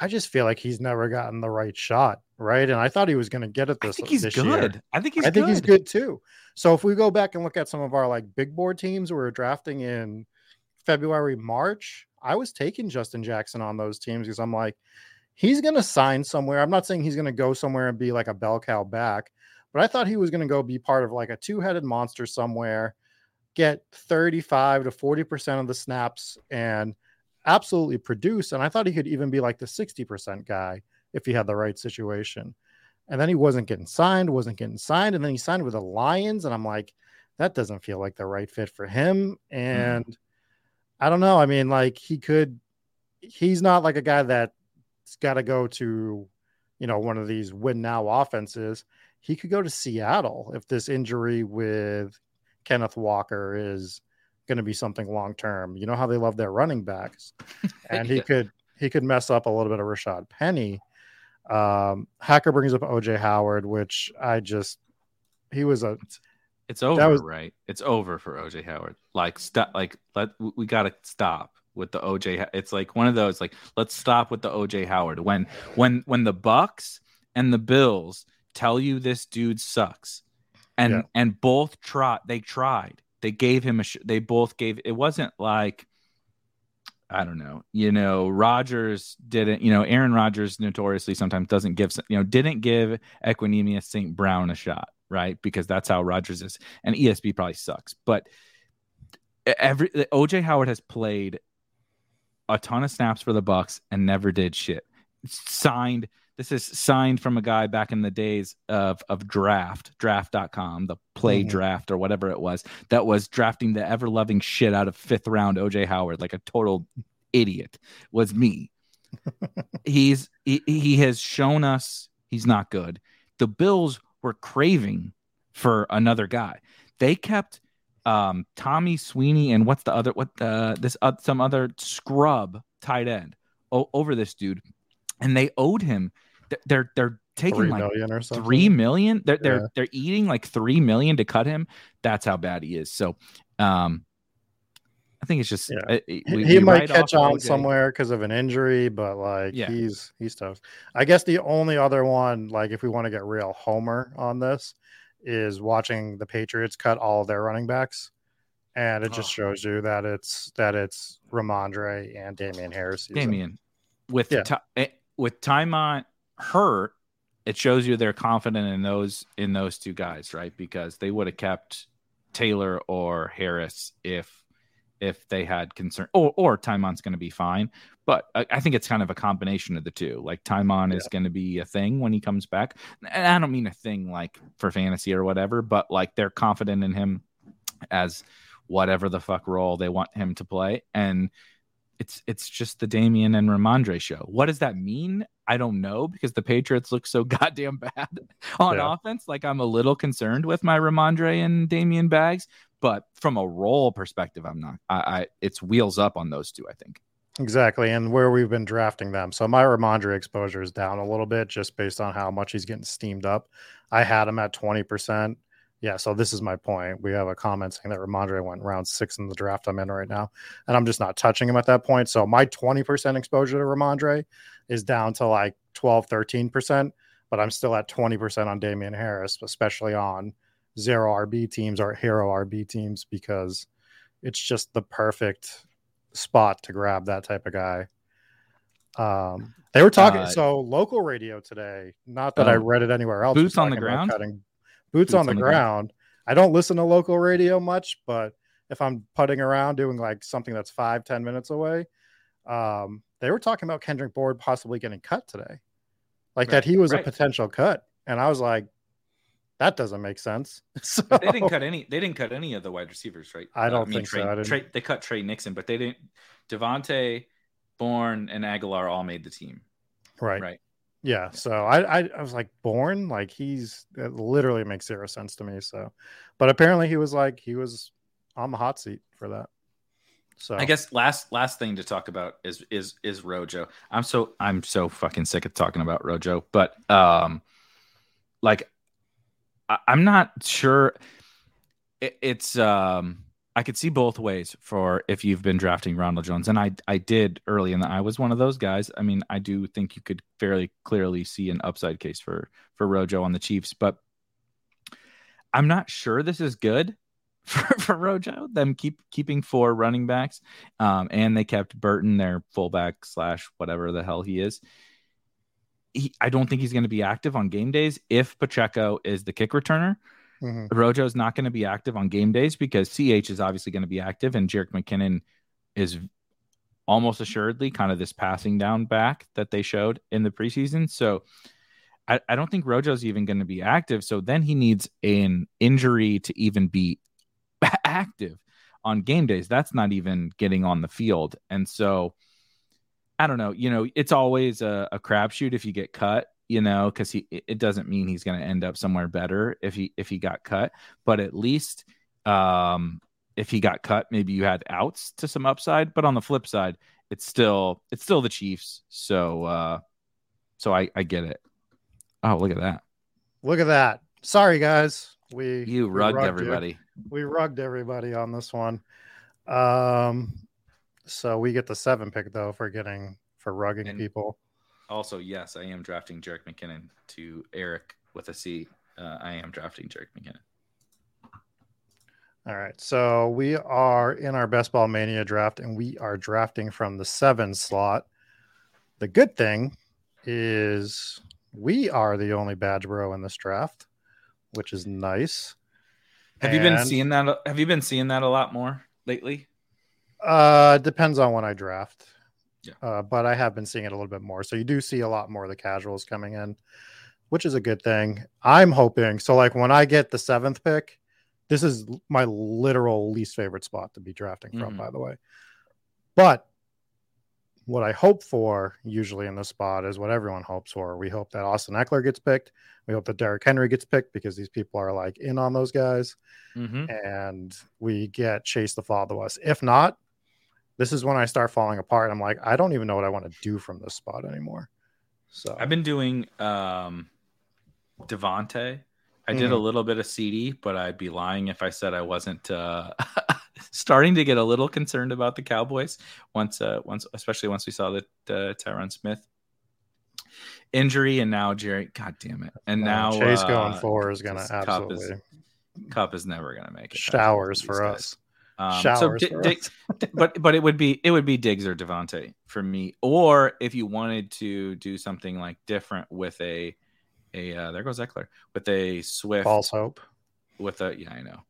I just feel like he's never gotten the right shot. Right. And I thought he was going to get it this, I think he's this good. Year. I think he's I good. I think he's good too. So if we go back and look at some of our like big board teams we were drafting in February, March, I was taking Justin Jackson on those teams because I'm like, he's going to sign somewhere. I'm not saying he's going to go somewhere and be like a bell cow back, but I thought he was going to go be part of like a two-headed monster somewhere, get thirty-five to forty percent of the snaps and absolutely produce. And I thought he could even be like the sixty percent guy if he had the right situation. And then he wasn't getting signed, wasn't getting signed. And then he signed with the Lions. And I'm like, that doesn't feel like the right fit for him. And mm. I don't know. I mean, like he could, he's not like a guy that's got to go to, you know, one of these win now offenses. He could go to Seattle if this injury with Kenneth Walker is going to be something long-term. You know how they love their running backs, and he yeah. could, he could mess up a little bit of Rashad Penny. Um, Hacker brings up O J Howard, which I just, he was a, It's over, was, right? It's over for O J Howard. Like, stop. Like, let we gotta stop. with the O J. It's like one of those, like, let's stop with the O J Howard. When when when the Bucks and the Bills tell you this dude sucks, and yeah. and both try, they tried. They gave him a. Sh- they both gave. It wasn't like, I don't know. You know, Rodgers didn't. You know, Aaron Rodgers notoriously sometimes doesn't give. You know, didn't give Equanimeous Saint Brown a shot, right? Because that's how Rodgers is. And E S B probably sucks, but every O J Howard has played a ton of snaps for the Bucks and never did shit. Signed. This is signed from a guy back in the days of, of draft, draft dot com, the play mm-hmm. draft or whatever it was, that was drafting the ever-loving shit out of fifth round O J Howard like a total idiot was me. He's he, he has shown us he's not good. The Bills were craving for another guy. They kept um, Tommy Sweeney and what's the other what the, this uh, some other scrub tight end o- over this dude. And they owed him. They're they're taking three like million or three million. They're they're yeah. they're eating like three million to cut him. That's how bad he is. So, um, I think it's just yeah. it, it, we, he we might catch on O J somewhere because of an injury, but like yeah. he's he's tough. I guess the only other one, like if we want to get real homer on this, is watching the Patriots cut all their running backs, and it just oh. shows you that it's that it's Ramondre and Damian Harris. Season. Damian. With yeah. t- with Tymon hurt, it shows you they're confident in those in those two guys, right? Because they would have kept Taylor or Harris if if they had concern. Or or Tymon's going to be fine, but I, I think it's kind of a combination of the two. Like Tymon yeah. is going to be a thing when he comes back, and I don't mean a thing like for fantasy or whatever, but like they're confident in him as whatever the fuck role they want him to play, and. It's it's just the Damian and Ramondre show. What does that mean? I don't know, because the Patriots look so goddamn bad on yeah. offense. Like, I'm a little concerned with my Ramondre and Damian bags, but from a role perspective, I'm not. I, I it's wheels up on those two, I think. Exactly, and where we've been drafting them. So my Ramondre exposure is down a little bit just based on how much he's getting steamed up. I had him at twenty percent. Yeah, so this is my point. We have a comment saying that Ramondre went round six in the draft I'm in right now, and I'm just not touching him at that point. So my twenty percent exposure to Ramondre is down to like twelve, thirteen percent, but I'm still at twenty percent on Damian Harris, especially on zero R B teams or hero R B teams, because it's just the perfect spot to grab that type of guy. Um, they were talking, uh, so local radio today, not that um, I read it anywhere else. Boots on the ground? Cutting Boots, Boots on the, on the ground. ground. I don't listen to local radio much, but if I'm putting around doing like something that's five, ten minutes away, um, they were talking about Kendrick Bourne possibly getting cut today. Like right. that he was right. a potential cut. And I was like, that doesn't make sense. So, they didn't cut any they didn't cut any of the wide receivers, right? I don't uh, I mean, think Trey, so. I didn't... Trey, they cut Trey Nixon, but they didn't. Devontae, Bourne, and Aguilar all made the team. Right. Right. Yeah, so I, I I was like, Bourne, like he's it literally makes zero sense to me. So, but apparently he was like he was on the hot seat for that. So I guess last last thing to talk about is is is Rojo. I'm so I'm so fucking sick of talking about Rojo, but um, like I, I'm not sure. It, it's um, I could see both ways for if you've been drafting Ronald Jones. And I, I did early, and I was one of those guys. I mean, I do think you could fairly clearly see an upside case for, for Rojo on the Chiefs, but I'm not sure this is good for, for Rojo, them keep keeping four running backs. Um, and they kept Burton, their fullback slash whatever the hell he is. He, I don't think he's going to be active on game days. If Pacheco is the kick returner, Mm-hmm. Rojo's not going to be active on game days because C H is obviously going to be active, and Jerick McKinnon is almost assuredly kind of this passing down back that they showed in the preseason. So I, I don't think Rojo's even going to be active. So then he needs an injury to even be active on game days. That's not even getting on the field. And so I don't know, you know, it's always a, a crapshoot if you get cut. You know, because he it doesn't mean he's going to end up somewhere better if he if he got cut. But at least um, if he got cut, maybe you had outs to some upside. But on the flip side, it's still it's still the Chiefs. So uh, so I, I get it. Oh, look at that! Look at that! Sorry, guys, we you rugged, we rugged everybody. You. We rugged everybody on this one. Um, So we get the seven pick though for getting for rugging and people. Also, yes, I am drafting Jerick McKinnon to Eric with a C. Uh, I am drafting Jerick McKinnon. All right, so we are in our Best Ball Mania draft, and we are drafting from the seven slot. The good thing is we are the only badge bro in this draft, which is nice. Have and, you been seeing that? Have you been seeing that a lot more lately? Uh, depends on when I draft. Yeah, uh, but I have been seeing it a little bit more. So you do see a lot more of the casuals coming in, which is a good thing. I'm hoping so. Like when I get the seventh pick. This is my literal least favorite spot to be drafting from, mm-hmm. by the way. But what I hope for usually in this spot is what everyone hopes for. We hope that Austin Eckler gets picked. We hope that Derrick Henry gets picked because these people are like in on those guys. Mm-hmm. And we get Chase to follow us. If not, this is when I start falling apart. I'm like, I don't even know what I want to do from this spot anymore. So I've been doing um, Devontae. I did mm-hmm. a little bit of C D, but I'd be lying if I said I wasn't uh, starting to get a little concerned about the Cowboys once, uh, once, especially once we saw that uh, Tyron Smith injury, and now Jerry, God damn it, and yeah, now Chase uh, going four is going to absolutely Cup is, Cup is never going to make it. Showers for guys. us. Um, Showers so D- for D- us. D- but but it would be it would be Diggs or Devontae for me, or if you wanted to do something like different with a. A, uh, there goes Eckler with a Swift false hope with a yeah I know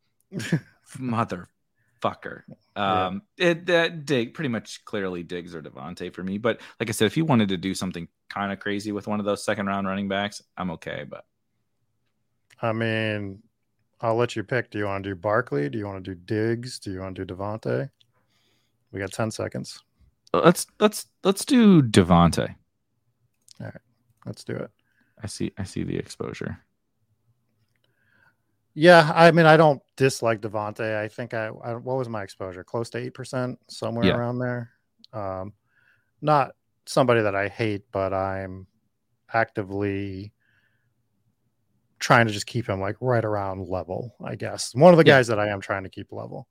motherfucker um yeah. it that dig pretty much clearly Diggs or Devontae for me, but like I said, if you wanted to do something kind of crazy with one of those second round running backs, I'm okay. But I mean, I'll let you pick. Do you want to do Barkley? Do you want to do Diggs? Do you want to do Devontae? We got ten seconds. Let's let's let's do Devontae. All right, let's do it. I see I see the exposure. Yeah, I mean, I don't dislike Devontae. I think I, I what was my exposure? Close to eight percent, somewhere yeah. around there. Um, not somebody that I hate, but I'm actively trying to just keep him like right around level, I guess. One of the yeah. guys that I am trying to keep level.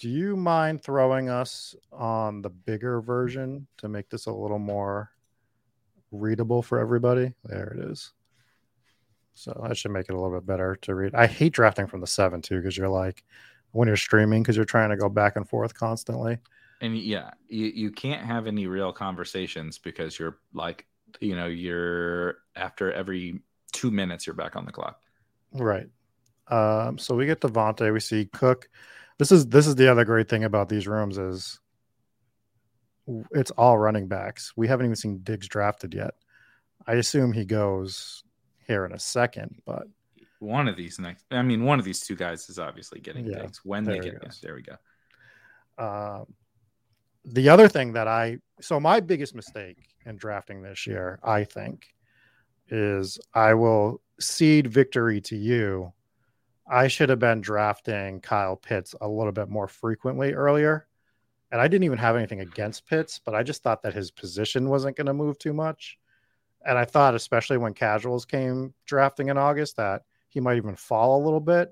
Do you mind throwing us on the bigger version to make this a little more readable for everybody? There it is. So that should make it a little bit better to read. I hate drafting from the seven too, because you're like when you're streaming, because you're trying to go back and forth constantly. And yeah, you, you can't have any real conversations because you're like, you know, you're after every two minutes you're back on the clock. Right. Um, so we get Devontae, we see Cook. This is this is the other great thing about these rooms is it's all running backs. We haven't even seen Diggs drafted yet. I assume he goes here in a second, but one of these next, I mean, one of these two guys is obviously getting yeah, Diggs when they get this. There we go. Uh, the other thing that I, so my biggest mistake in drafting this year, I think, is I will cede victory to you. I should have been drafting Kyle Pitts a little bit more frequently earlier. And I didn't even have anything against Pitts, but I just thought that his position wasn't going to move too much. And I thought, especially when casuals came drafting in August, that he might even fall a little bit.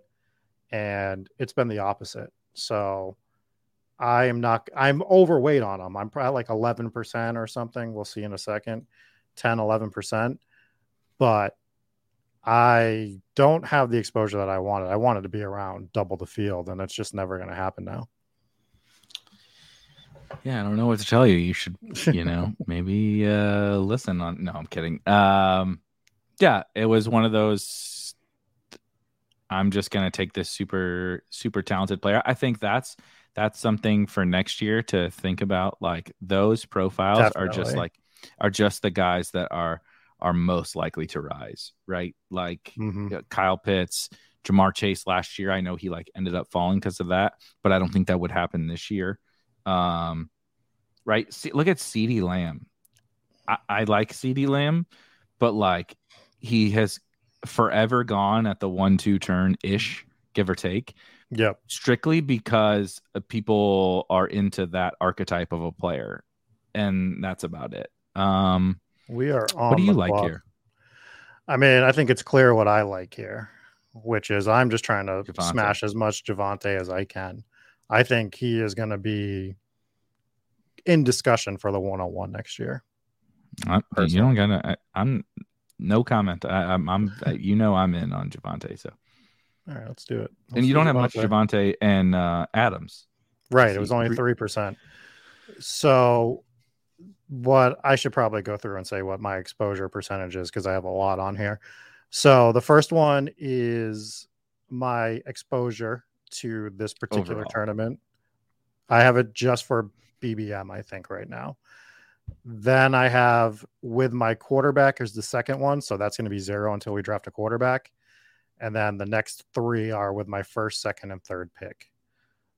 And it's been the opposite. So I am not, I'm overweight on him. I'm probably like eleven percent or something. We'll see in a second, ten, eleven percent. But I don't have the exposure that I wanted. I wanted to be around double the field, and it's just never going to happen now. Yeah, I don't know what to tell you. You should, you know, maybe uh, listen on. No, I'm kidding. Um, yeah, it was one of those. I'm just going to take this super, super talented player. I think that's that's something for next year to think about. Like those profiles Definitely. are just like are just the guys that are are most likely to rise. Right. Like mm-hmm. Kyle Pitts, Jamar Chase last year. I know he like ended up falling because of that, but I don't think that would happen this year. Um, right. See, look at CeeDee Lamb. I, I like CeeDee Lamb, but like he has forever gone at the one, two turn ish, give or take. Yeah. Strictly because people are into that archetype of a player, and that's about it. Um, we are on. What do you like clock. here? I mean, I think it's clear what I like here, which is I'm just trying to Devontae. smash as much Devontae as I can. I think he is going to be in discussion for the one-on-one next year. I, you don't gotta. I, I'm no comment. I, I'm, I'm you know, I'm in on Javonte. So all right, let's do it. Let's and you don't have much Javonte and uh, Adams, right? It was only three percent. So what I should probably go through and say what my exposure percentage is, because I have a lot on here. So the first one is my exposure to this particular overall tournament. I have it just for B B M, I think, right now. Then I have with my quarterback is the second one. So that's going to be zero until we draft a quarterback. And then the next three are with my first, second, and third pick.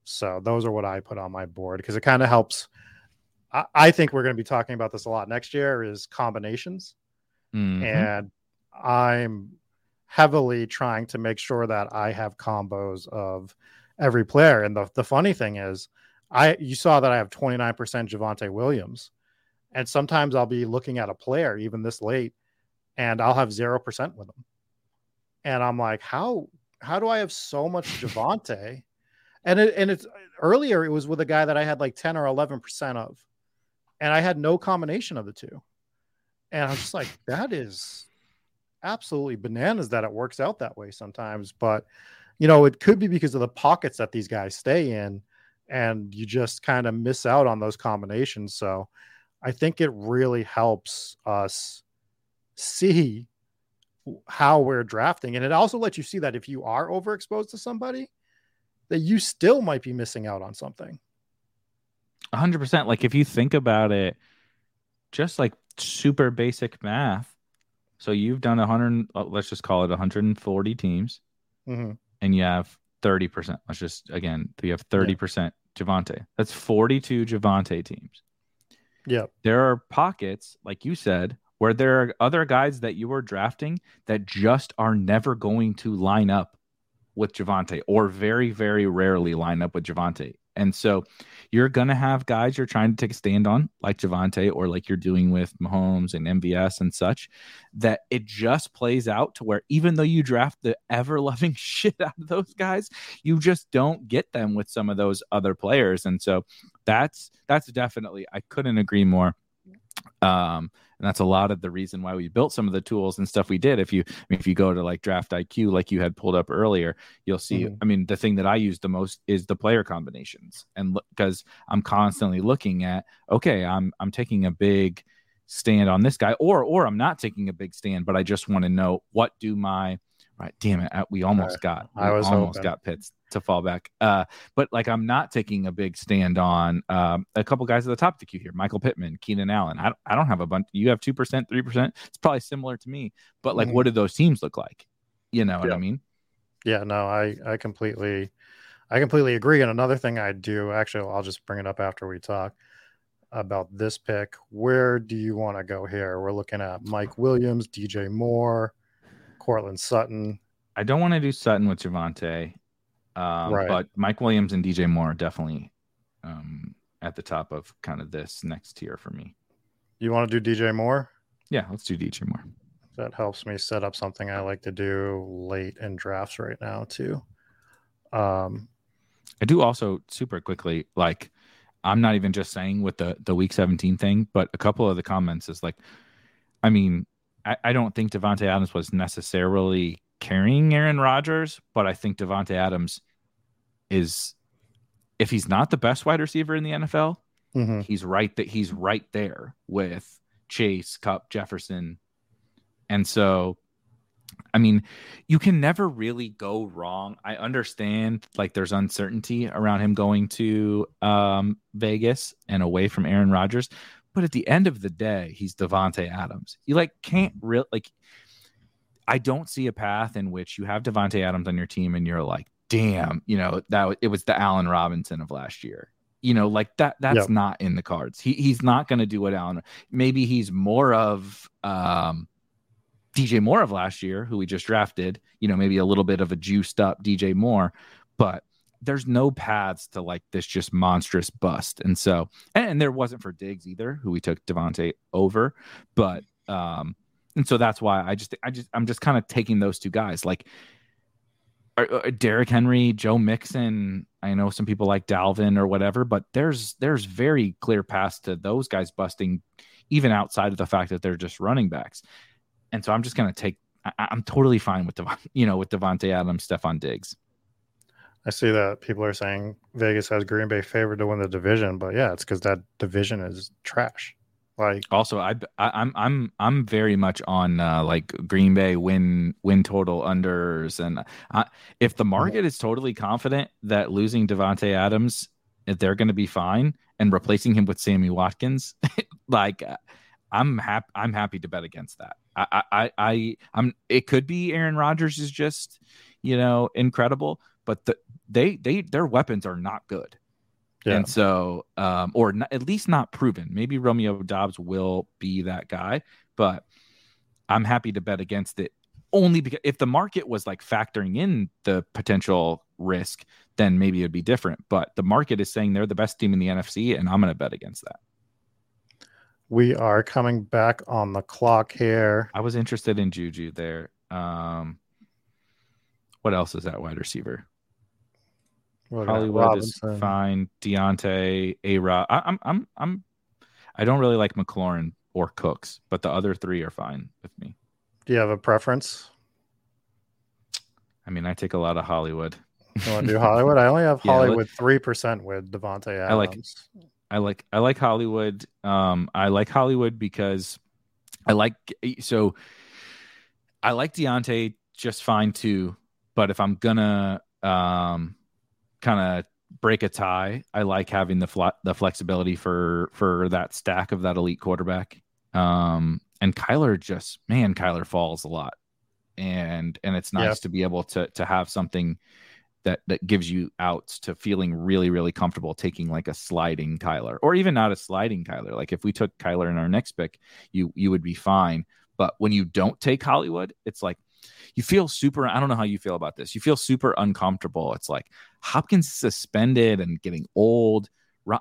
So those are what I put on my board, because it kind of helps. I, I think we're going to be talking about this a lot next year, is combinations. Mm-hmm. And I'm heavily trying to make sure that I have combos of every player. And the, the funny thing is, I you saw that I have twenty-nine percent Javonte Williams. And sometimes I'll be looking at a player even this late and I'll have zero percent with them. And I'm like, how, how do I have so much Javonte? And it, and it's earlier, it was with a guy that I had like ten or eleven percent of, and I had no combination of the two. And I'm just like, that is absolutely bananas that it works out that way sometimes. But, you know, it could be because of the pockets that these guys stay in, and you just kind of miss out on those combinations. So I think it really helps us see how we're drafting. And it also lets you see that if you are overexposed to somebody, that you still might be missing out on something. one hundred percent. Like, if you think about it, just like super basic math. So you've done one hundred, let's just call it one hundred forty teams, mm-hmm. and you have thirty percent. Let's just, again, you have thirty percent yeah. Javonte. That's forty-two Javonte teams. Yeah, there are pockets, like you said, where there are other guys that you are drafting that just are never going to line up with Javonte, or very, very rarely line up with Javonte. And so you're going to have guys you're trying to take a stand on, like Javonte, or like you're doing with Mahomes and M V S and such, that it just plays out to where even though you draft the ever-loving shit out of those guys, you just don't get them with some of those other players. And so that's that's definitely, I couldn't agree more. Um, and that's a lot of the reason why we built some of the tools and stuff we did. If you, I mean, if you go to like Draft I Q, like you had pulled up earlier, you'll see, mm-hmm. I mean, the thing that I use the most is the player combinations, and because I'm constantly looking at, okay, I'm, I'm taking a big stand on this guy, or, or I'm not taking a big stand, but I just want to know what do my, right. Damn it. We almost got, we I was almost hoping. got Pitts to fall back. Uh, but like, I'm not taking a big stand on um, a couple guys at the top of the queue here, Michael Pittman, Keenan Allen. I, I don't have a bunch. You have two percent, three percent. It's probably similar to me, but like, mm-hmm. what do those teams look like? You know yeah. what I mean? Yeah, no, I, I completely, I completely agree. And another thing I do, actually, I'll just bring it up after we talk about this pick. Where do you want to go here? We're looking at Mike Williams, D J Moore, Cortland Sutton. I don't want to do Sutton with Javonte, um, right. but Mike Williams and D J Moore are definitely um, at the top of kind of this next tier for me. You want to do D J Moore? Yeah, let's do D J Moore. That helps me set up something I like to do late in drafts right now too. Um, I do also super quickly, like I'm not even just saying with the, the week seventeen thing, but a couple of the comments is like, I mean, I, I don't think Devontae Adams was necessarily carrying Aaron Rodgers, but I think Devontae Adams is, if he's not the best wide receiver in the N F L, mm-hmm. he's right that he's right there with Chase, Kupp, Jefferson. And so, I mean, you can never really go wrong. I understand like there's uncertainty around him going to um, Vegas and away from Aaron Rodgers. But at the end of the day, he's Devontae Adams. You like can't really like. I don't see a path in which you have Devontae Adams on your team and you're like, damn, you know that it was the Allen Robinson of last year. You know, like that. That's yep. not in the cards. He he's not going to do what Allen. Maybe he's more of um, D J Moore of last year, who we just drafted. You know, maybe a little bit of a juiced up D J Moore, but there's no paths to like this just monstrous bust. And so, and there wasn't for Diggs either, who we took Devontae over, but, um, and so that's why I just, I just, I'm just kind of taking those two guys. Like are, are Derrick Henry, Joe Mixon. I know some people like Dalvin or whatever, but there's there's very clear paths to those guys busting, even outside of the fact that they're just running backs. And so I'm just going to take. I, I'm totally fine with Devon, you know, with Devontae Adams, Stephon Diggs. I see that people are saying Vegas has Green Bay favored to win the division, but yeah, it's because that division is trash. Like, also, I, I I'm I'm I'm very much on uh, like Green Bay win win total unders, and I, if the market is totally confident that losing Devontae Adams, if they're going to be fine, and replacing him with Sammy Watkins, like I'm happy I'm happy to bet against that. I I I I'm it could be Aaron Rodgers is just, you know, incredible, but the, they they their weapons are not good. Yeah. And so, um, or not, at least not proven. Maybe Romeo Dobbs will be that guy, but I'm happy to bet against it only because if the market was like factoring in the potential risk, then maybe it'd be different. But the market is saying they're the best team in the N F C, and I'm going to bet against that. We are coming back on the clock here. I was interested in Juju there. Um, what else is that wide receiver? Hollywood is fine. Deontay, A-Rod. I, I'm, I'm, I'm. I don't really like McLaurin or Cooks, but the other three are fine with me. Do you have a preference? I mean, I take a lot of Hollywood. You want to do Hollywood? I only have yeah, Hollywood three percent with Devontae Adams. I like, I like, I like Hollywood. Um, I like Hollywood because I like so. I like Deontay just fine too, but if I'm gonna, um. kind of break a tie, I like having the fl- the flexibility for for that stack of that elite quarterback. Um, and Kyler just man, Kyler falls a lot, and and it's nice yeah. to be able to to have something that that gives you outs to feeling really really comfortable taking like a sliding Kyler or even not a sliding Kyler. Like if we took Kyler in our next pick, you you would be fine. But when you don't take Hollywood, it's like. You feel super, I don't know how you feel about this. You feel super uncomfortable. It's like Hopkins suspended and getting old.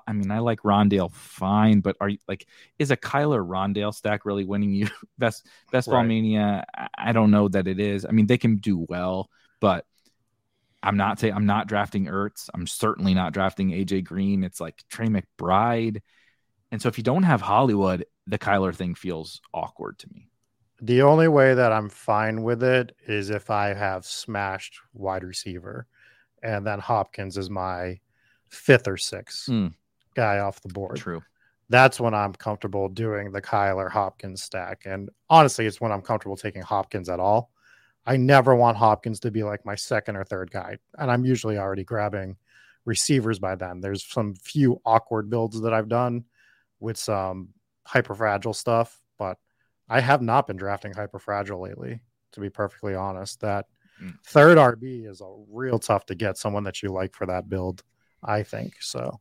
I mean, I like Rondale fine, but are you like, is a Kyler Rondale stack really winning you best, best right. ball mania? I don't know that it is. I mean, they can do well, but I'm not saying I'm not drafting Ertz. I'm certainly not drafting A J Green. It's like Trey McBride. And so if you don't have Hollywood, the Kyler thing feels awkward to me. The only way that I'm fine with it is if I have smashed wide receiver, and then Hopkins is my fifth or sixth mm. guy off the board. True. That's when I'm comfortable doing the Kyler Hopkins stack. And honestly, it's when I'm comfortable taking Hopkins at all. I never want Hopkins to be like my second or third guy. And I'm usually already grabbing receivers by then. There's some few awkward builds that I've done with some hyperfragile stuff, but I have not been drafting hyperfragile lately, to be perfectly honest. That mm. third R B is a real tough to get someone that you like for that build, I think. So,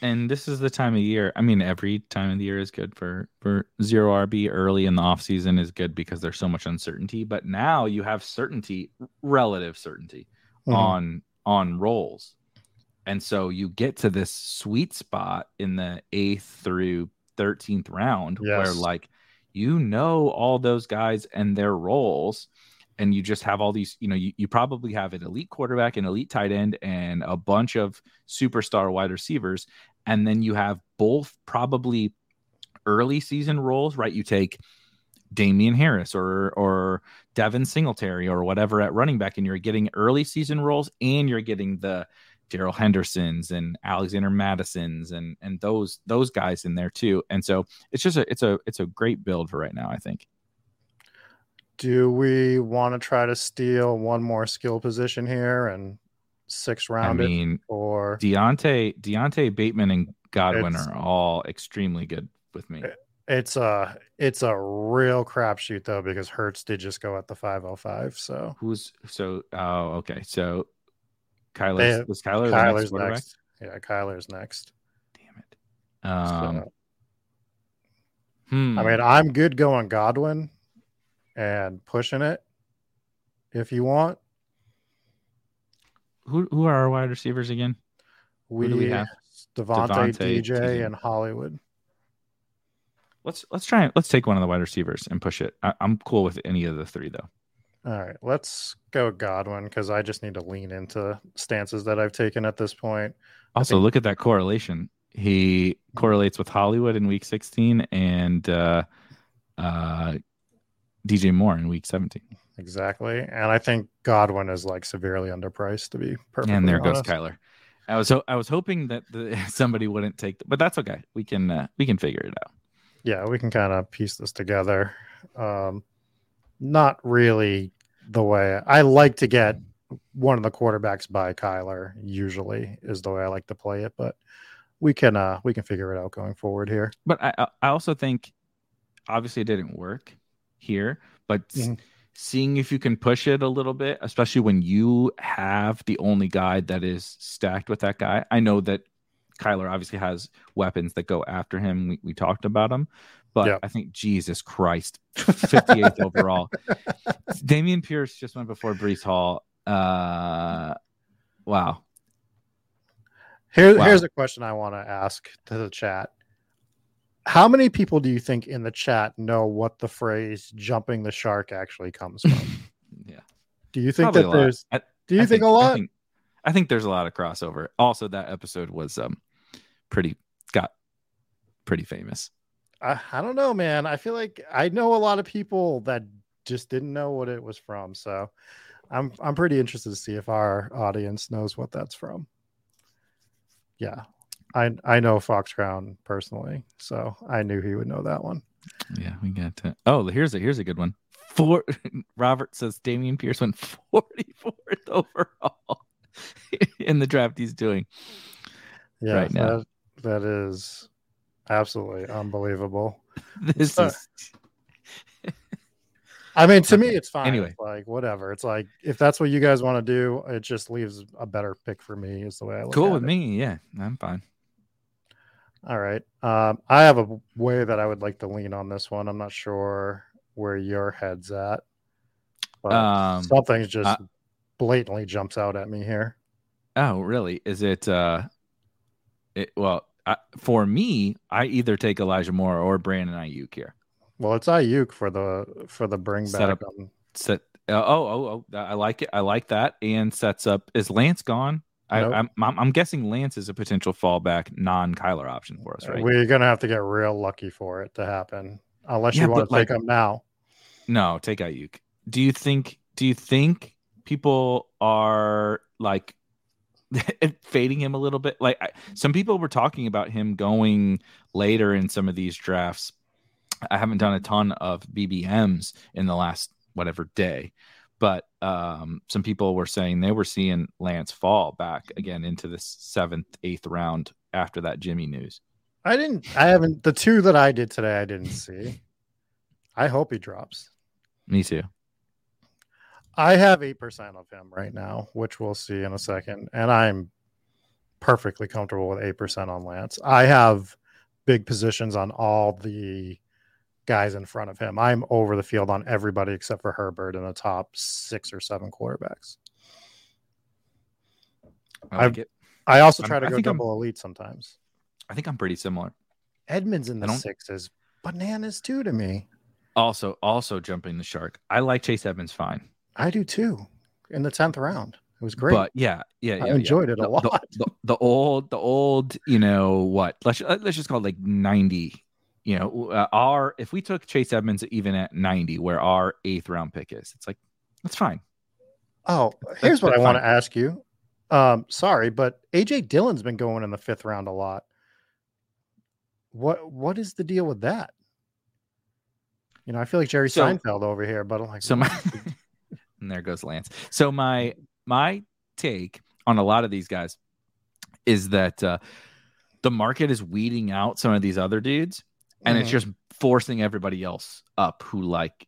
and this is the time of year. I mean, every time of the year is good for, for zero R B. Early in the offseason is good because there's so much uncertainty. But now you have certainty, relative certainty mm-hmm. on on roles. And so you get to this sweet spot in the eighth through thirteenth round yes. where like, you know all those guys and their roles, and you just have all these, you know, you, you probably have an elite quarterback, an elite tight end, and a bunch of superstar wide receivers. And then you have both probably early season roles, right? You take Damian Harris or or Devin Singletary or whatever at running back, and you're getting early season roles, and you're getting the Daryl Henderson's and Alexander Madison's and and those those guys in there too. And so it's just a it's a it's a great build for right now, I think. Do we want to try to steal one more skill position here and six rounded? I mean, or Deontay Deontay Bateman and Godwin are all extremely good with me. It's a it's a real crapshoot though because Hurts did just go at the five oh five. So who's so oh okay so. Kyler's, was Kyler Kyler's the next, next. Yeah, Kyler's next. Damn it. Um, so, hmm. I mean, I'm good going Godwin and pushing it if you want. Who who are our wide receivers again? We, who do we have? Devontae, Devontae D J, T V. And Hollywood. Let's let's try it. Let's take one of the wide receivers and push it. I, I'm cool with any of the three though. All right, let's go Godwin, because I just need to lean into stances that I've taken at this point. Also, think... look at that correlation. He correlates with Hollywood in week sixteen and uh, uh, D J Moore in week seventeen. Exactly. And I think Godwin is like severely underpriced, to be perfectly And there honest. Goes Kyler. I was ho- I was hoping that the, somebody wouldn't take, the, but that's okay. We can uh, we can figure it out. Yeah, we can kind of piece this together. Um, not really the way I like to get one of the quarterbacks by Kyler. Usually is the way I like to play it, but we can uh, we can figure it out going forward here. But I I also think obviously it didn't work here, but. Mm-hmm. Seeing if you can push it a little bit, especially when you have the only guy that is stacked with that guy. I know that Kyler obviously has weapons that go after him. We, we talked about him, but yep. I think, Jesus Christ, fifty-eighth overall. Dameon Pierce just went before Breece Hall. Uh, wow. Here, wow. Here's a question I want to ask to the chat. How many people do you think in the chat know what the phrase "jumping the shark" actually comes from? Yeah. Do you think Probably that there's? I, do you I think, think a lot? I think, I think there's a lot of crossover. Also, that episode was um pretty got pretty famous. I, I don't know, man. I feel like I know a lot of people that just didn't know what it was from. So, I'm I'm pretty interested to see if our audience knows what that's from. Yeah. I I know Fox Crown personally, so I knew he would know that one. Yeah, we got to. Oh, here's a here's a good one. Four. Robert says Dameon Pierce went forty-fourth overall in the draft he's doing. Yeah, right now that, that is absolutely unbelievable. This uh, is. I mean, to okay. me, it's fine. Anyway, it's like whatever. It's like if that's what you guys want to do, it just leaves a better pick for me. Is the way I look. Cool at with it. me. Yeah, I'm fine. All right. Um, I have a way that I would like to lean on this one. I'm not sure where your head's at. But um, something just uh, blatantly jumps out at me here. Oh, really? Is it? Uh, it well, I, for me, I either take Elijah Moore or Brandon Ayuk here. Well, it's Ayuk for the for the bring set back. Up, um, set. Uh, oh, oh, oh! I like it. I like that. And sets up. Is Lance gone? Nope. I, I'm, I'm guessing Lance is a potential fallback non-Kyler option for us, right? We're going to have to get real lucky for it to happen, unless yeah, you want to like, take him now. No, take Ayuk. Do you think? Do you think people are like fading him a little bit? Like I, some people were talking about him going later in some of these drafts. I haven't done a ton of B B Ms in the last whatever day. But um, some people were saying they were seeing Lance fall back again into the seventh, eighth round after that Jimmy news. I didn't, I haven't, the two that I did today, I didn't see. I hope he drops. Me too. I have eight percent of him right now, which we'll see in a second. And I'm perfectly comfortable with eight percent on Lance. I have big positions on all the guys in front of him. I'm over the field on everybody except for Herbert and the top six or seven quarterbacks. I like it. I also try I'm, to go double I'm, elite sometimes. I think I'm pretty similar. Edmonds in the sixes, bananas too to me. Also, also jumping the shark. I like Chase Edmonds fine. I do too. In the tenth round, it was great. But yeah, yeah, yeah I enjoyed yeah. it a the, lot. The, the, the old, the old, you know what? Let's let's just call it like ninety. You know, uh, our if we took Chase Edmonds even at ninety, where our eighth round pick is, it's like that's fine. Oh, here's that's, what that's I want to ask you. Um, sorry, but A J Dillon's been going in the fifth round a lot. What what is the deal with that? You know, I feel like Jerry so, Seinfeld over here, but I'm like, so my and there goes Lance. So my my take on a lot of these guys is that uh, the market is weeding out some of these other dudes. And mm-hmm. it's just forcing everybody else up who, like,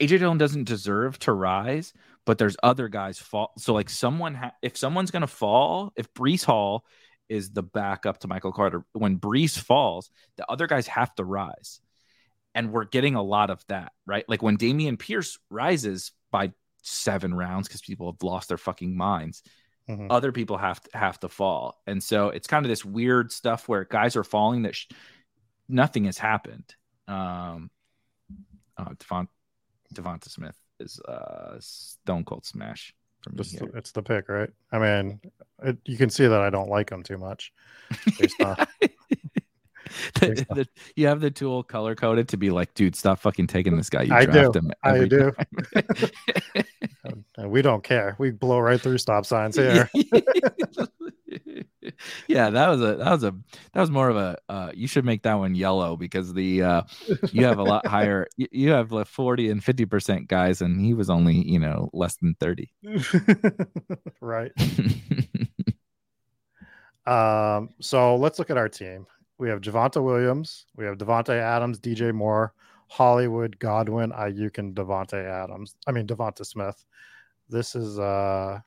A J Dillon doesn't deserve to rise, but there's other guys fall. So, like, someone, ha- if someone's going to fall, if Breece Hall is the backup to Michael Carter, when Breece falls, the other guys have to rise. And we're getting a lot of that, right? Like, when Dameon Pierce rises by seven rounds because people have lost their fucking minds. Mm-hmm. Other people have to, have to fall. And so it's kind of this weird stuff where guys are falling that sh- nothing has happened. Um, uh, Devon, Devonta Smith is uh, stone cold smash. For me Just the, it's the pick, right? I mean, it, you can see that I don't like him too much. the, the, you have the tool color coded to be like, dude, stop fucking taking this guy. You I draft do. Him I do. And we don't care. We blow right through stop signs here. Yeah, that was a that was a that was more of a uh, you should make that one yellow because the uh, you have a lot higher you, you have like forty and fifty percent guys and he was only, you know, less than thirty. Right. um, so let's look at our team. We have Javonte Williams, we have Devontae Adams, D J Moore, Hollywood, Godwin, Ayuk, and Devontae Adams. I mean Devonta Smith. This is uh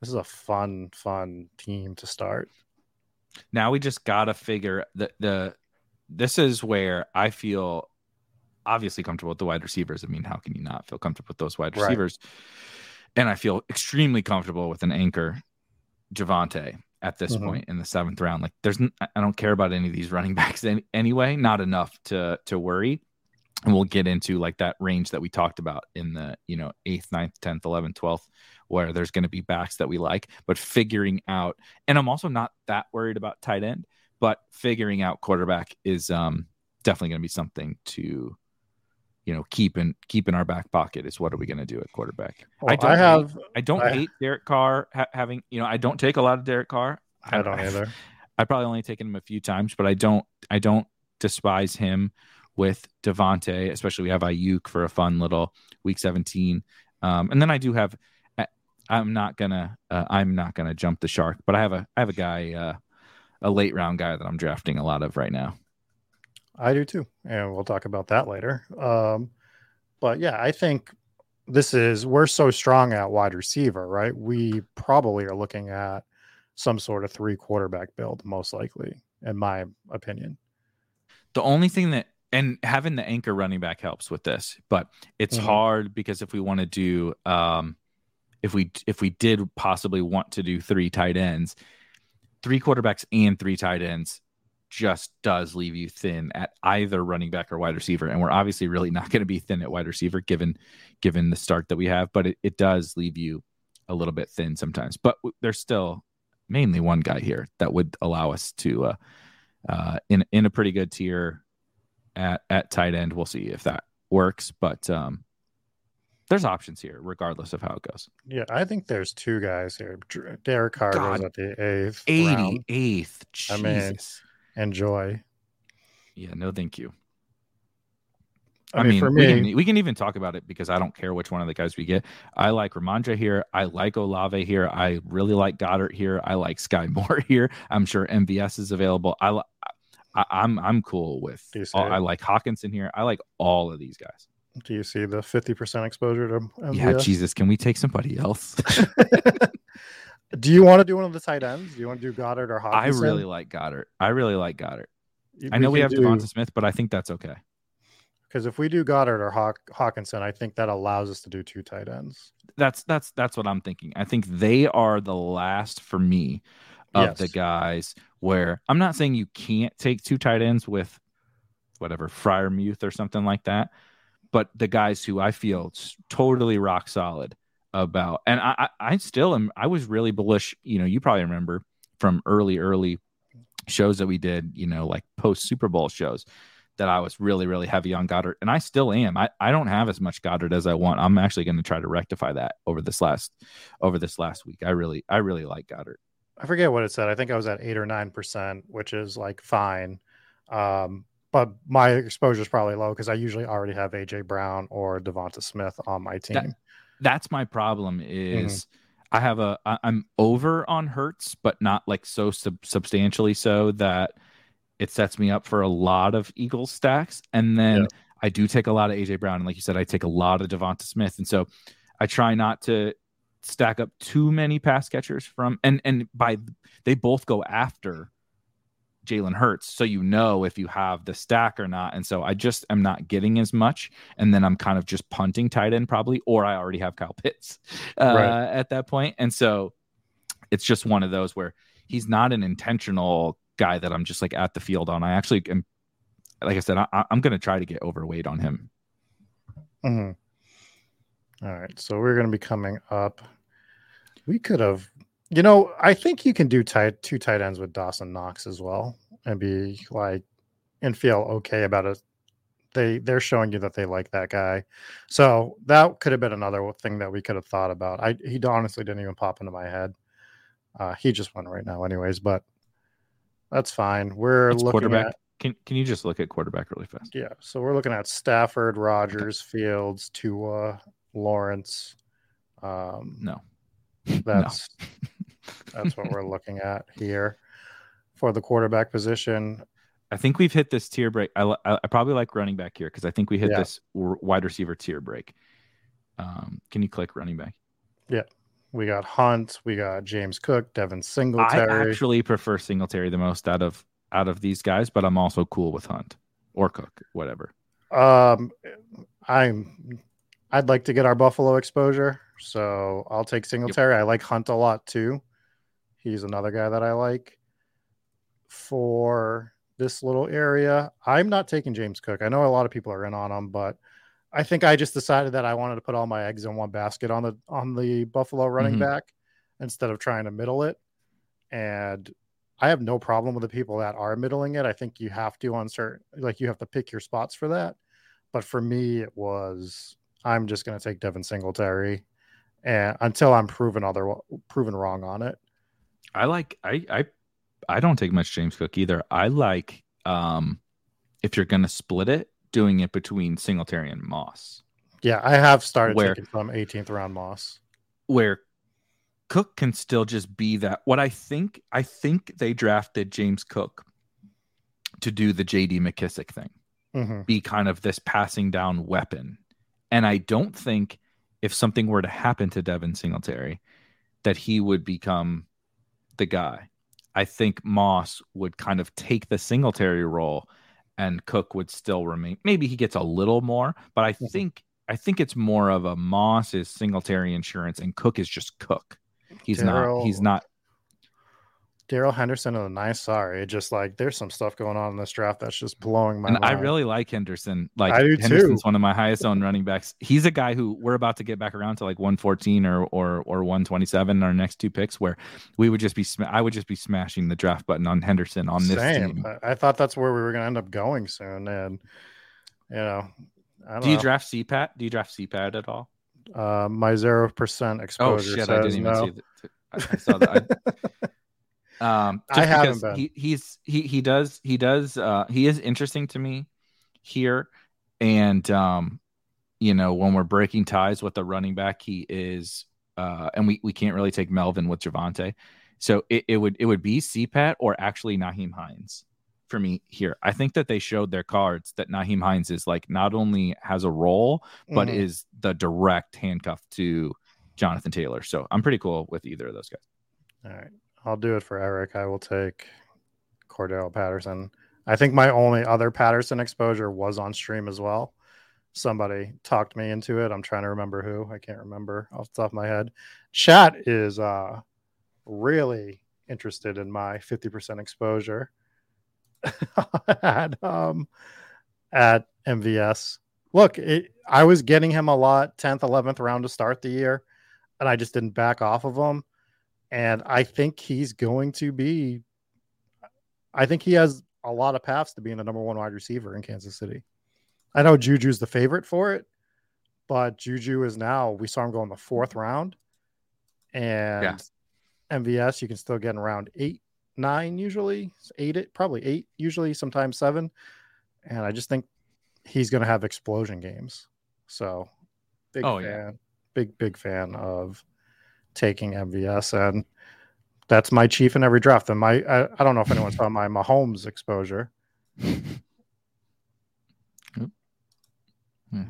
This is a fun, fun team to start. Now we just gotta figure the the. This is where I feel obviously comfortable with the wide receivers. I mean, how can you not feel comfortable with those wide receivers? Right. And I feel extremely comfortable with an anchor, Javonte, at this mm-hmm. point in the seventh round. Like, there's I don't care about any of these running backs any, anyway. Not enough to to worry. And we'll get into like that range that we talked about in the, you know, eighth, ninth, tenth, eleventh, twelfth, where there's going to be backs that we like, but figuring out, and I'm also not that worried about tight end, but figuring out quarterback is um, definitely going to be something to, you know, keep in, keep in our back pocket is what are we going to do at quarterback? Well, I don't, I have, hate, I don't I, hate Derek Carr ha- having, you know, I don't take a lot of Derek Carr. I, I don't I've, either. I've probably only taken him a few times, but I don't, I don't despise him. With Devontae, especially we have Ayuk for a fun little week seventeen, um, and then I do have. I, I'm not gonna. Uh, I'm not gonna jump the shark, but I have a. I have a guy, uh, a late round guy that I'm drafting a lot of right now. I do too, and we'll talk about that later. Um, but yeah, I think this is we're so strong at wide receiver, right? We probably are looking at some sort of three quarterback build, most likely, in my opinion. The only thing that. And having the anchor running back helps with this, but it's mm-hmm. hard because if we want to do, um, if we if we did possibly want to do three tight ends, three quarterbacks and three tight ends just does leave you thin at either running back or wide receiver. And we're obviously really not going to be thin at wide receiver given given the start that we have, but it, it does leave you a little bit thin sometimes. But w- there's still mainly one guy here that would allow us to uh, uh, in in a pretty good tier. At, at tight end, we'll see if that works, but um, there's options here, regardless of how it goes. Yeah, I think there's two guys here. Derek Carr God, goes at the eighth, eighty-eighth. I mean, enjoy. Yeah, no, thank you. I, I mean, mean, for me, we can, we can even talk about it because I don't care which one of the guys we get. I like Ramondre here. I like Olave here. I really like Goddard here. I like Sky Moore here. I'm sure M V S is available. I like. I, I'm I'm cool with. All, I like Hawkinson here. I like all of these guys. Do you see the fifty percent exposure to M V S? Yeah, Jesus, can we take somebody else? Do you want to do one of the tight ends? Do you want to do Goddard or Hawkinson? I really like Goddard. I really like Goddard. You, I know we, we have do... Devonta Smith, but I think that's okay. Because if we do Goddard or Haw- Hawkinson, I think that allows us to do two tight ends. That's that's that's what I'm thinking. I think they are the last for me. Of yes. the guys where I'm not saying you can't take two tight ends with whatever Freiermuth or something like that, but the guys who I feel totally rock solid about, and I, I still am. I was really bullish. You know, you probably remember from early, early shows that we did, you know, like post Super Bowl shows that I was really, really heavy on Goddard. And I still am. I, I don't have as much Goddard as I want. I'm actually going to try to rectify that over this last, over this last week. I really, I really like Goddard. I forget what it said. I think I was at eight or nine percent, which is like fine. Um, but my exposure is probably low because I usually already have A J Brown or Devonta Smith on my team. That, that's my problem is mm-hmm. I have a I, I'm over on Hurts, but not like so sub- substantially so that it sets me up for a lot of Eagles stacks. And then yeah. I do take a lot of A J Brown. And like you said, I take a lot of Devonta Smith. And so I try not to stack up too many pass catchers from and and by they both go after Jalen Hurts, so you know if you have the stack or not. And so I just am not getting as much, and then I'm kind of just punting tight end probably, or I already have Kyle Pitts uh, right. at that point. And so it's just one of those where he's not an intentional guy that I'm just like at the field on. I actually am, like I said, I, I'm going to try to get overweight on him. Mm-hmm. All right, so we're going to be coming up. We could have, you know, I think you can do tight two tight ends with Dawson Knox as well, and be like, and feel okay about it. They they're showing you that they like that guy, so that could have been another thing that we could have thought about. I he honestly didn't even pop into my head. Uh, he just went right now, anyways. But that's fine. We're it's looking at. Can can you just look at quarterback really fast? Yeah. So we're looking at Stafford, Rodgers, Fields, Tua, Lawrence. Um, no. That's no. That's what we're looking at here for the quarterback position. I think we've hit this tier break. I I probably like running back here because I think we hit yeah. this wide receiver tier break. Um, can you click running back? Yeah. We got Hunt. We got James Cook, Devin Singletary. I actually prefer Singletary the most out of out of these guys, but I'm also cool with Hunt or Cook, whatever. Um, I'm, I'd like to get our Buffalo exposure, so I'll take Singletary. Yep. I like Hunt a lot too. He's another guy that I like for this little area. I'm not taking James Cook. I know a lot of people are in on him, but I think I just decided that I wanted to put all my eggs in one basket on the, on the Buffalo running mm-hmm. back instead of trying to middle it. And I have no problem with the people that are middling it. I think you have to on certain, like you have to pick your spots for that. But for me, it was, I'm just going to take Devin Singletary and until I'm proven other proven wrong on it. I like, I, I, I don't take much James Cook either. I like, um, if you're going to split it, doing it between Singletary and Moss. Yeah. I have started where, taking some eighteenth round Moss where Cook can still just be that. What I think, I think they drafted James Cook to do the J D McKissick thing, mm-hmm. be kind of this passing down weapon. And I don't think if something were to happen to Devin Singletary, that he would become the guy. I think Moss would kind of take the Singletary role and Cook would still remain. Maybe he gets a little more, but I mm-hmm. think, I think it's more of a Moss is Singletary insurance and Cook is just Cook. He's Darryl, not. He's not. Darryl Henderson and the nice. Sorry, just like there's some stuff going on in this draft that's just blowing my. And mind. I really like Henderson. Like I do Henderson's too. One of my highest owned running backs. He's a guy who we're about to get back around to like one fourteen or or or one twenty-seven in our next two picks, where we would just be. Sm- I would just be smashing the draft button on Henderson on this Same. team. I thought that's where we were going to end up going soon, and you know, I don't do you know. draft C PAT? Do you draft C PAT at all? Uh, my zero percent exposure. Oh shit! I didn't even no. see that. I, I saw that. I, um, I haven't been. He, he's he he does he does uh, he is interesting to me here, and um, you know when we're breaking ties with the running back, he is, uh, and we, we can't really take Melvin with Javonte, so it, it would it would be C PAT or actually Naheem Hines for me here. I think that they showed their cards that Naheem Hines is like not only has a role, but mm-hmm. is the direct handcuff to Jonathan Taylor. So I'm pretty cool with either of those guys. All right. I'll do it for Eric. I will take Cordell Patterson. I think my only other Patterson exposure was on stream as well. Somebody talked me into it. I'm trying to remember who. I can't remember off the top of my head. Chat is uh, really interested in my fifty percent exposure. at, um, at M V S. Look, it, I was getting him a lot, tenth, eleventh round to start the year, and I just didn't back off of him. And I think he's going to be, I think he has a lot of paths to being the number one wide receiver in Kansas City. I know Juju's the favorite for it, but Juju is now, we saw him go in the fourth round, and yeah. M V S, you can still get in round eight. Nine usually eight it probably eight usually sometimes seven, and I just think he's going to have explosion games. So big oh, fan, yeah. big big fan of taking M V S, and that's my chief in every draft. And my I, I don't know if anyone's saw my Mahomes exposure. Yeah,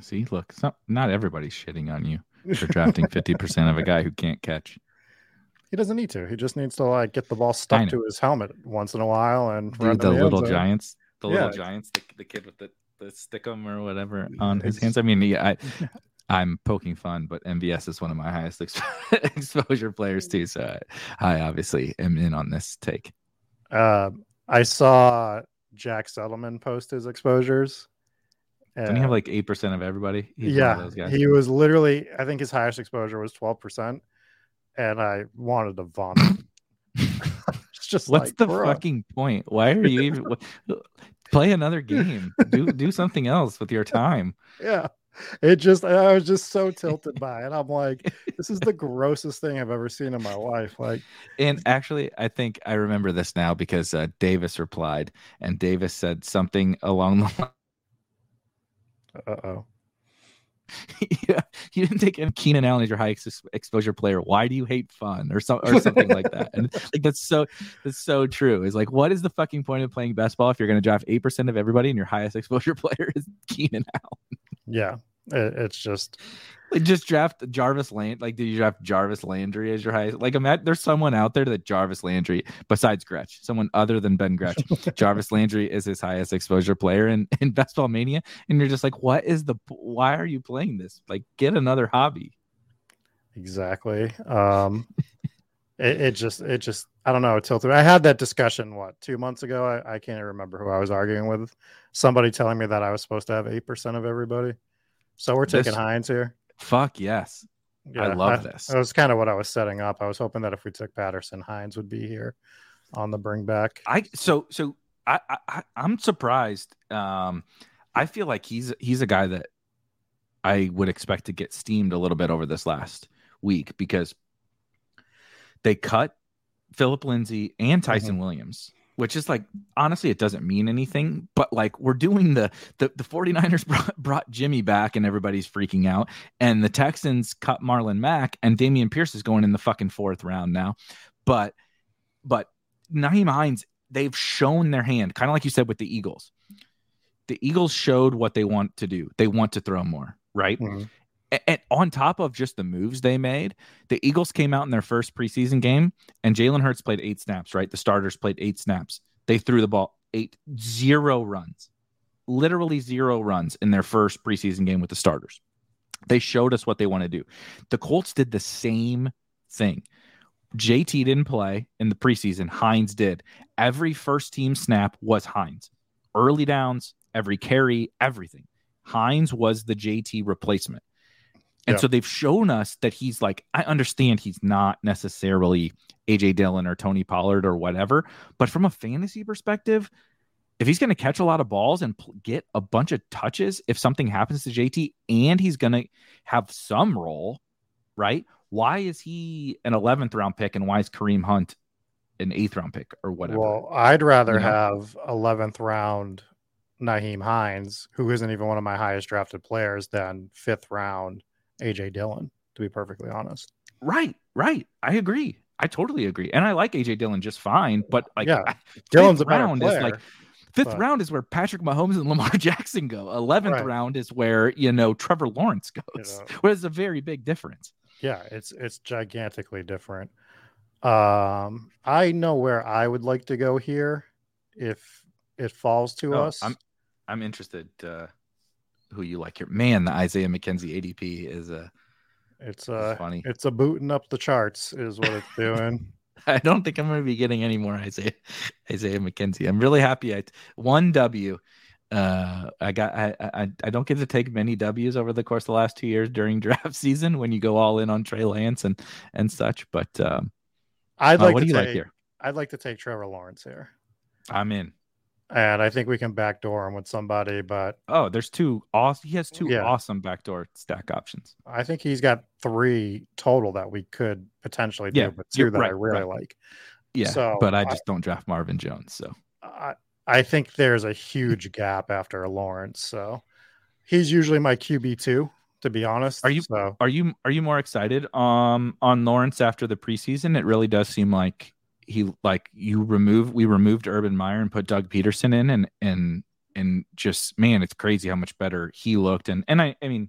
see, look, not, not everybody's shitting on you for drafting fifty percent of a guy who can't catch. He doesn't need to. He just needs to like get the ball stuck to his helmet once in a while and the, the little giants, the yeah. little giants, the, the kid with the, the stickum or whatever on his it's, hands. I mean, yeah, I, I'm poking fun, but M V S is one of my highest ex- exposure players too. So I, I obviously am in on this take. Uh, I saw Jack Settleman post his exposures, Didn't he have like eight percent of everybody? He's yeah, one of those guys. He was literally, I think his highest exposure was twelve percent. And I wanted to vomit. It's just what's like, the bro. fucking point? Why are you even play another game? Do do something else with your time. Yeah. It just, I was just so tilted by it. I'm like, this is the grossest thing I've ever seen in my life. Like, and actually, I think I remember this now because uh, Davis replied, and Davis said something along the line. Uh-oh. Yeah, you didn't take Keenan Allen as your high ex- exposure player. Why do you hate fun or, so, or something like that? And like that's so that's so true. It's like, what is the fucking point of playing baseball if you're going to draft eight percent of everybody and your highest exposure player is Keenan Allen? Yeah, it, it's just like just draft Jarvis Land. Like, do you draft Jarvis Landry as your highest? Like, imagine there's someone out there that Jarvis Landry besides Gretsch, someone other than Ben Gretsch, Jarvis Landry is his highest exposure player in in Baseball Mania, and you're just like, what is the? Why are you playing this? Like, get another hobby. Exactly. Um, it, it just, it just, I don't know. Tilted. I had that discussion what two months ago. I, I can't even remember who I was arguing with. Somebody telling me that I was supposed to have eight percent of everybody. So we're taking this, Hines here. Fuck yes. Yeah, I love I, this. That was kind of what I was setting up. I was hoping that if we took Patterson, Hines would be here on the bring back. I so so I, I I'm surprised. Um, I feel like he's he's a guy that I would expect to get steamed a little bit over this last week because they cut Philip Lindsay and Tyson mm-hmm. Williams. Which is like, honestly, it doesn't mean anything, but like we're doing the, the, the 49ers brought, brought Jimmy back and everybody's freaking out. And the Texans cut Marlon Mack and Dameon Pierce is going in the fucking fourth round now. But, but Nyheim Hines, they've shown their hand, kind of like you said with the Eagles. The Eagles showed what they want to do. They want to throw more, right? Mm-hmm. And on top of just the moves they made, the Eagles came out in their first preseason game and Jalen Hurts played eight snaps, right? The starters played eight snaps. They threw the ball eight, zero runs, literally zero runs in their first preseason game with the starters. They showed us what they want to do. The Colts did the same thing. J T didn't play in the preseason. Hines did. Every first team snap was Hines. Early downs, every carry, everything. Hines was the J T replacement. And yeah. so they've shown us that he's like, I understand he's not necessarily A J Dillon or Tony Pollard or whatever, but from a fantasy perspective, if he's going to catch a lot of balls and pl- get a bunch of touches, if something happens to J T and he's going to have some role, right? Why is he an eleventh round pick and why is Kareem Hunt an eighth round pick or whatever? Well, I'd rather you know? have eleventh round Nyheim Hines, who isn't even one of my highest drafted players, than fifth round A J Dillon, to be perfectly honest. Right, right. I agree. I totally agree. And I like A J Dillon just fine, but like yeah. I, Dillon's a better player, is like fifth but... round is where Patrick Mahomes and Lamar Jackson go. eleventh right. round is where, you know, Trevor Lawrence goes. You know, where it's a very big difference. Yeah, it's it's gigantically different. Um, I know where I would like to go here if it falls to oh, us. I'm I'm interested uh who you like here. Man, the Isaiah McKenzie A D P is a it's a funny it's a booting up the charts is what it's doing. I don't think I'm going to be getting any more Isaiah Isaiah McKenzie. I'm really happy I one W uh I got I, I I don't get to take many W's over the course of the last two years during draft season when you go all in on Trey Lance and and such, but um I'd like uh, what to do you take, like here? I'd like to take Trevor Lawrence here. I'm in. And I think we can backdoor him with somebody, but oh, there's two awesome. He has two yeah. awesome backdoor stack options. I think he's got three total that we could potentially do, yeah, but two that right, I really right. like. Yeah, so but I just I, don't draft Marvin Jones. So I, I think there's a huge gap after Lawrence. So he's usually my Q B two, to be honest. Are you so. are you are you more excited um on Lawrence after the preseason? It really does seem like. He like you remove we removed Urban Meyer and put Doug Peterson in and and and just man, it's crazy how much better he looked. And and I I mean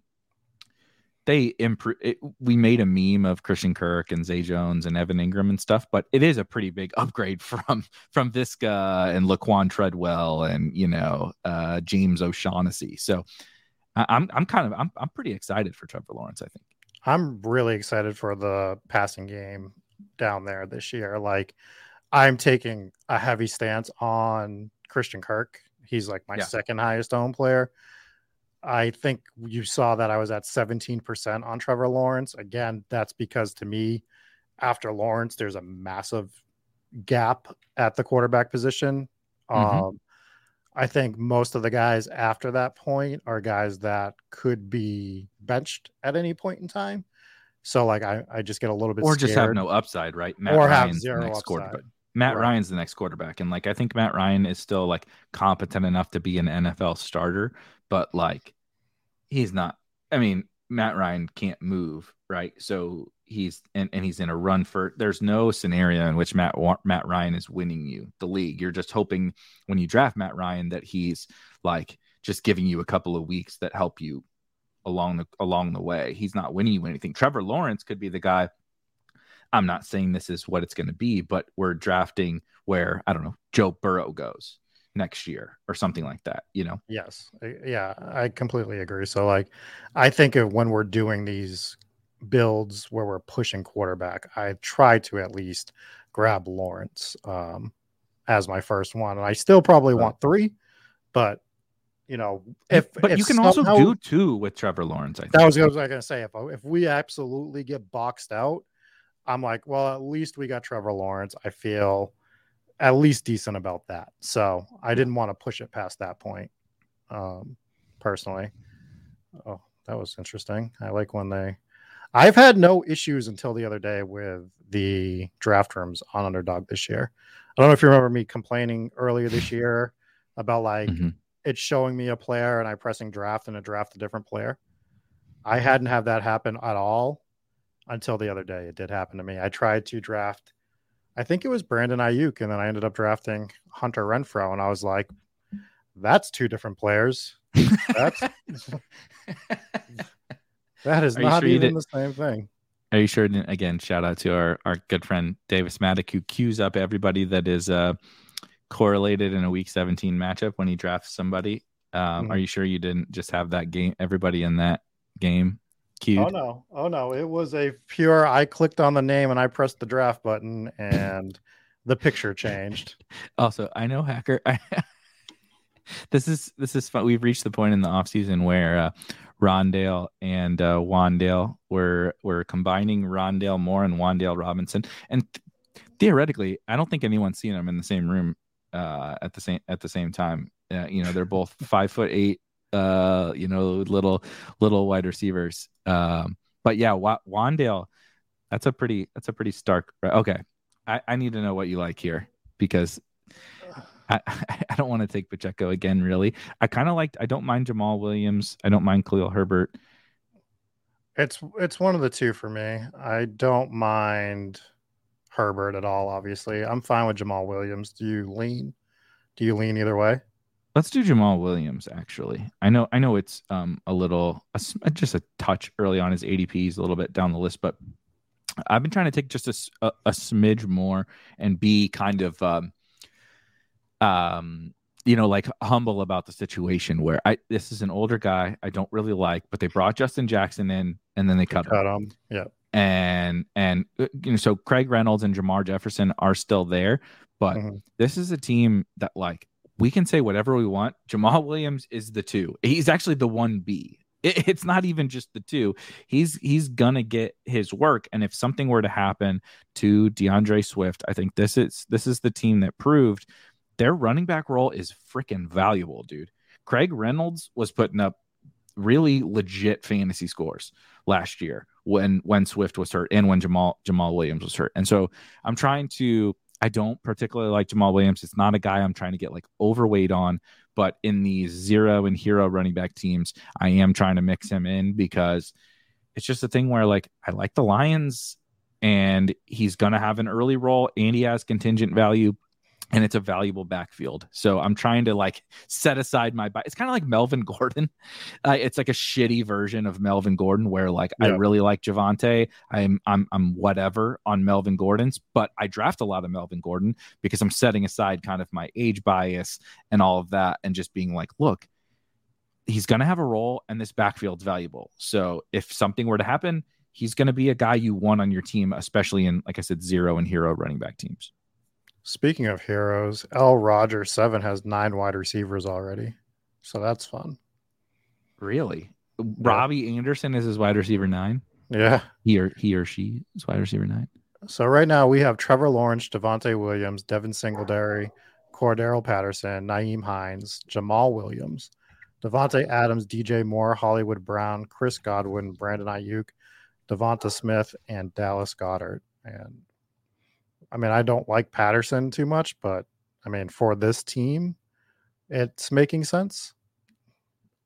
they improve we made a meme of Christian Kirk and Zay Jones and Evan Ingram and stuff, but it is a pretty big upgrade from from Visca and Laquan Treadwell and you know uh James O'Shaughnessy. So I, I'm I'm kind of I'm I'm pretty excited for Trevor Lawrence, I think. I'm really excited for the passing game down there this year. Like I'm taking a heavy stance on Christian Kirk. He's like my yeah. second highest owned player. I think you saw that I was at seventeen percent on Trevor Lawrence. Again, that's because to me, after Lawrence, there's a massive gap at the quarterback position. Mm-hmm. Um, I think most of the guys after that point are guys that could be benched at any point in time. So like, I, I just get a little bit, or scared. Just have no upside, right? Matt or Ryan's have zero next upside. Quarterback. Matt right. Ryan's the next quarterback. And like, I think Matt Ryan is still like competent enough to be an N F L starter, but like he's not, I mean, Matt Ryan can't move. Right. So he's, and, and he's in a run for, there's no scenario in which Matt, Matt Ryan is winning you the league. You're just hoping when you draft Matt Ryan that he's like just giving you a couple of weeks that help you along the, along the way. He's not winning you anything. Trevor Lawrence could be the guy. I'm not saying this is what it's going to be, but we're drafting where, I don't know, Joe Burrow goes next year or something like that, you know? Yes. Yeah, I completely agree. So like, I think of when we're doing these builds where we're pushing quarterback, I try to at least grab Lawrence um, as my first one. And I still probably want three, but you know, if, but if you can somehow, also do two with Trevor Lawrence. I think. That was what I was going to say. If, if we absolutely get boxed out, I'm like, well, at least we got Trevor Lawrence. I feel at least decent about that. So I didn't want to push it past that point. Um, personally. Oh, that was interesting. I like when they, I've had no issues until the other day with the draft rooms on Underdog this year. I don't know if you remember me complaining earlier this year about like mm-hmm. it showing me a player and I pressing draft and it draft a different player. I hadn't had that happen at all until the other day. It did happen to me. I tried to draft, I think it was Brandon Ayuk, and then I ended up drafting Hunter Renfrow, and I was like, that's two different players. That's That is not sure even the same thing. Are you sure? Again, shout out to our, our good friend Davis Maddock, who queues up everybody that is uh, correlated in a week seventeen matchup when he drafts somebody. Um, mm-hmm. Are you sure you didn't just have that game? Everybody in that game queued? Oh, no. Oh, no. It was a pure, I clicked on the name and I pressed the draft button and the picture changed. Also, I know Hacker. I, this is this is fun. We've reached the point in the offseason where uh, Rondale and uh, Wandale were were combining Rondale Moore and Wandale Robinson, and th- theoretically, I don't think anyone's seen them in the same room uh, at the same at the same time. Uh, you know, they're both five foot eight, uh, you know, little little wide receivers. Um, but yeah, w- Wandale, that's a pretty that's a pretty stark. Okay, I, I need to know what you like here because. I, I don't want to take Pacheco again, really. I kind of liked, I don't mind Jamal Williams. I don't mind Khalil Herbert. It's it's one of the two for me. I don't mind Herbert at all, obviously. I'm fine with Jamal Williams. Do you lean? Do you lean either way? Let's do Jamal Williams, actually. I know I know it's um a little, a, just a touch early on his A D P. He's a little bit down the list, but I've been trying to take just a, a, a smidge more and be kind of... Um, Um, you know, like humble about the situation where I this is an older guy I don't really like, but they brought Justin Jackson in and then they cut, cut him. him. Yeah, and and you know, so Craig Reynolds and Jamar Jefferson are still there, but mm-hmm. this is a team that like we can say whatever we want. Jamal Williams is the two. He's actually the one B. It, it's not even just the two. He's he's gonna get his work, and if something were to happen to DeAndre Swift, I think this is this is the team that proved. Their running back role is freaking valuable, dude. Craig Reynolds was putting up really legit fantasy scores last year when when Swift was hurt and when Jamal Jamal Williams was hurt. And so I'm trying to, I don't particularly like Jamal Williams. It's not a guy I'm trying to get like overweight on, but in these zero and hero running back teams, I am trying to mix him in because it's just a thing where like I like the Lions and he's going to have an early role and he has contingent value. And it's a valuable backfield. So I'm trying to like set aside my, it's kind of like Melvin Gordon. Uh, it's like a shitty version of Melvin Gordon where like, yeah. I really like Javonte. I'm, I'm, I'm whatever on Melvin Gordon's, but I draft a lot of Melvin Gordon because I'm setting aside kind of my age bias and all of that. And just being like, look, he's going to have a role and this backfield's valuable. So if something were to happen, he's going to be a guy you want on your team, especially in, like I said, zero and hero running back teams. Speaking of heroes, L. Roger seven has nine wide receivers already. So that's fun. Really? Yeah. Robbie Anderson is his wide receiver nine? Yeah. He or, he or she is wide receiver nine. So right now we have Trevor Lawrence, Devontae Williams, Devin Singletary, Cordarrelle Patterson, Nyheim Hines, Jamal Williams, Devontae Adams, D J Moore, Hollywood Brown, Chris Godwin, Brandon Ayuk, Devonta Smith, and Dallas Goedert. And I mean, I don't like Patterson too much, but I mean, for this team, it's making sense.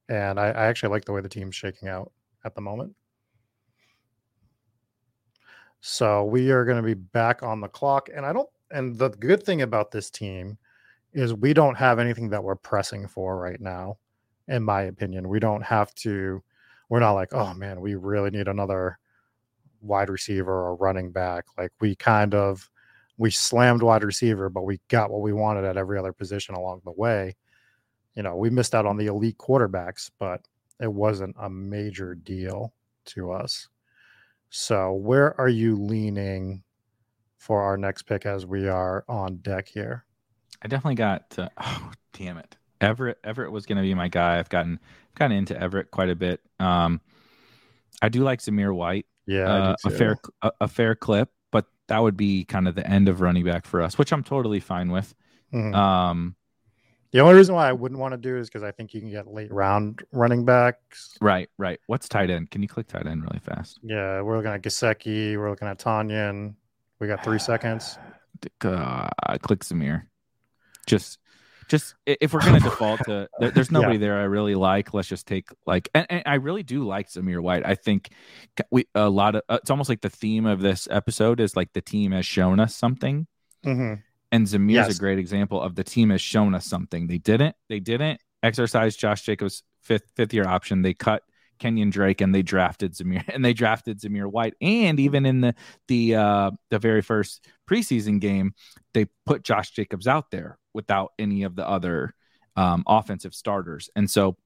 And I, I actually like the way the team's shaking out at the moment. So we are going to be back on the clock. And I don't, and the good thing about this team is we don't have anything that we're pressing for right now. In my opinion, we don't have to, we're not like, oh man, we really need another wide receiver or running back. Like we kind of, we slammed wide receiver, but we got what we wanted at every other position along the way. You know, we missed out on the elite quarterbacks, but it wasn't a major deal to us. So where are you leaning for our next pick as we are on deck here? I definitely got to, oh, damn it. Everett Everett was going to be my guy. I've gotten gotten into Everett quite a bit. Um, I do like Zamir White. Yeah, uh, a fair a, a fair clip, but that would be kind of the end of running back for us, which I'm totally fine with. Mm-hmm. Um, the only reason why I wouldn't want to do is because I think you can get late round running backs. Right, right. What's tight end? Can you click tight end really fast? Yeah, we're looking at Gesicki. We're looking at Tonyan. We got three seconds. Uh, click Zamir. Just. Just if we're going to default to, there's nobody yeah. there I really like. Let's just take like, and, and I really do like Zamir White. I think we a lot of, uh, it's almost like the theme of this episode is like the team has shown us something. Mm-hmm. And Zamir's yes. a great example of the team has shown us something. They didn't, they didn't exercise Josh Jacobs' fifth, fifth year option. They cut Kenyon Drake and they drafted Zamir and they drafted Zamir White. And even in the, the, uh, the very first preseason game, they put Josh Jacobs out there without any of the other um, offensive starters. And so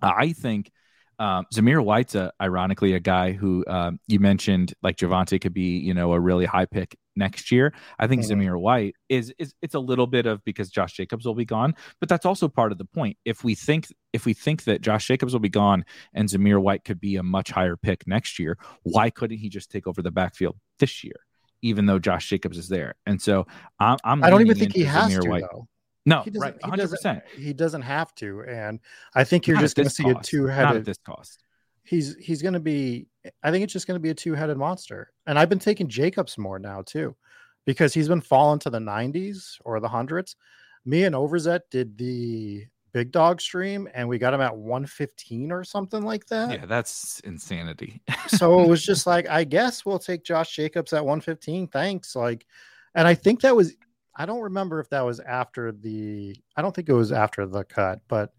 uh, I think um, Zamir White's a, ironically a guy who um, you mentioned like Javonte could be, you know, a really high pick next year. I think mm-hmm. Zamir White is, is it's a little bit of because Josh Jacobs will be gone, but that's also part of the point. If we think, if we think that Josh Jacobs will be gone and Zamir White could be a much higher pick next year, why couldn't he just take over the backfield this year? Even though Josh Jacobs is there. And so I'm, I'm I don't even think he has Zamir to White. Though. No, he right. one hundred percent. He doesn't, he doesn't have to. And I think you're Not just going to see cost. a two headed. Not at this cost. He's, he's going to be, I think it's just going to be a two headed monster. And I've been taking Jacobs more now too, because he's been falling to the nineties or the hundreds. Me and Overzet did the big dog stream and we got him at one fifteen or something like that. Yeah, that's insanity. So it was just like, I guess we'll take Josh Jacobs at one fifteen. Thanks. Like, and I think that was, I don't remember if that was after the, I don't think it was after the cut, but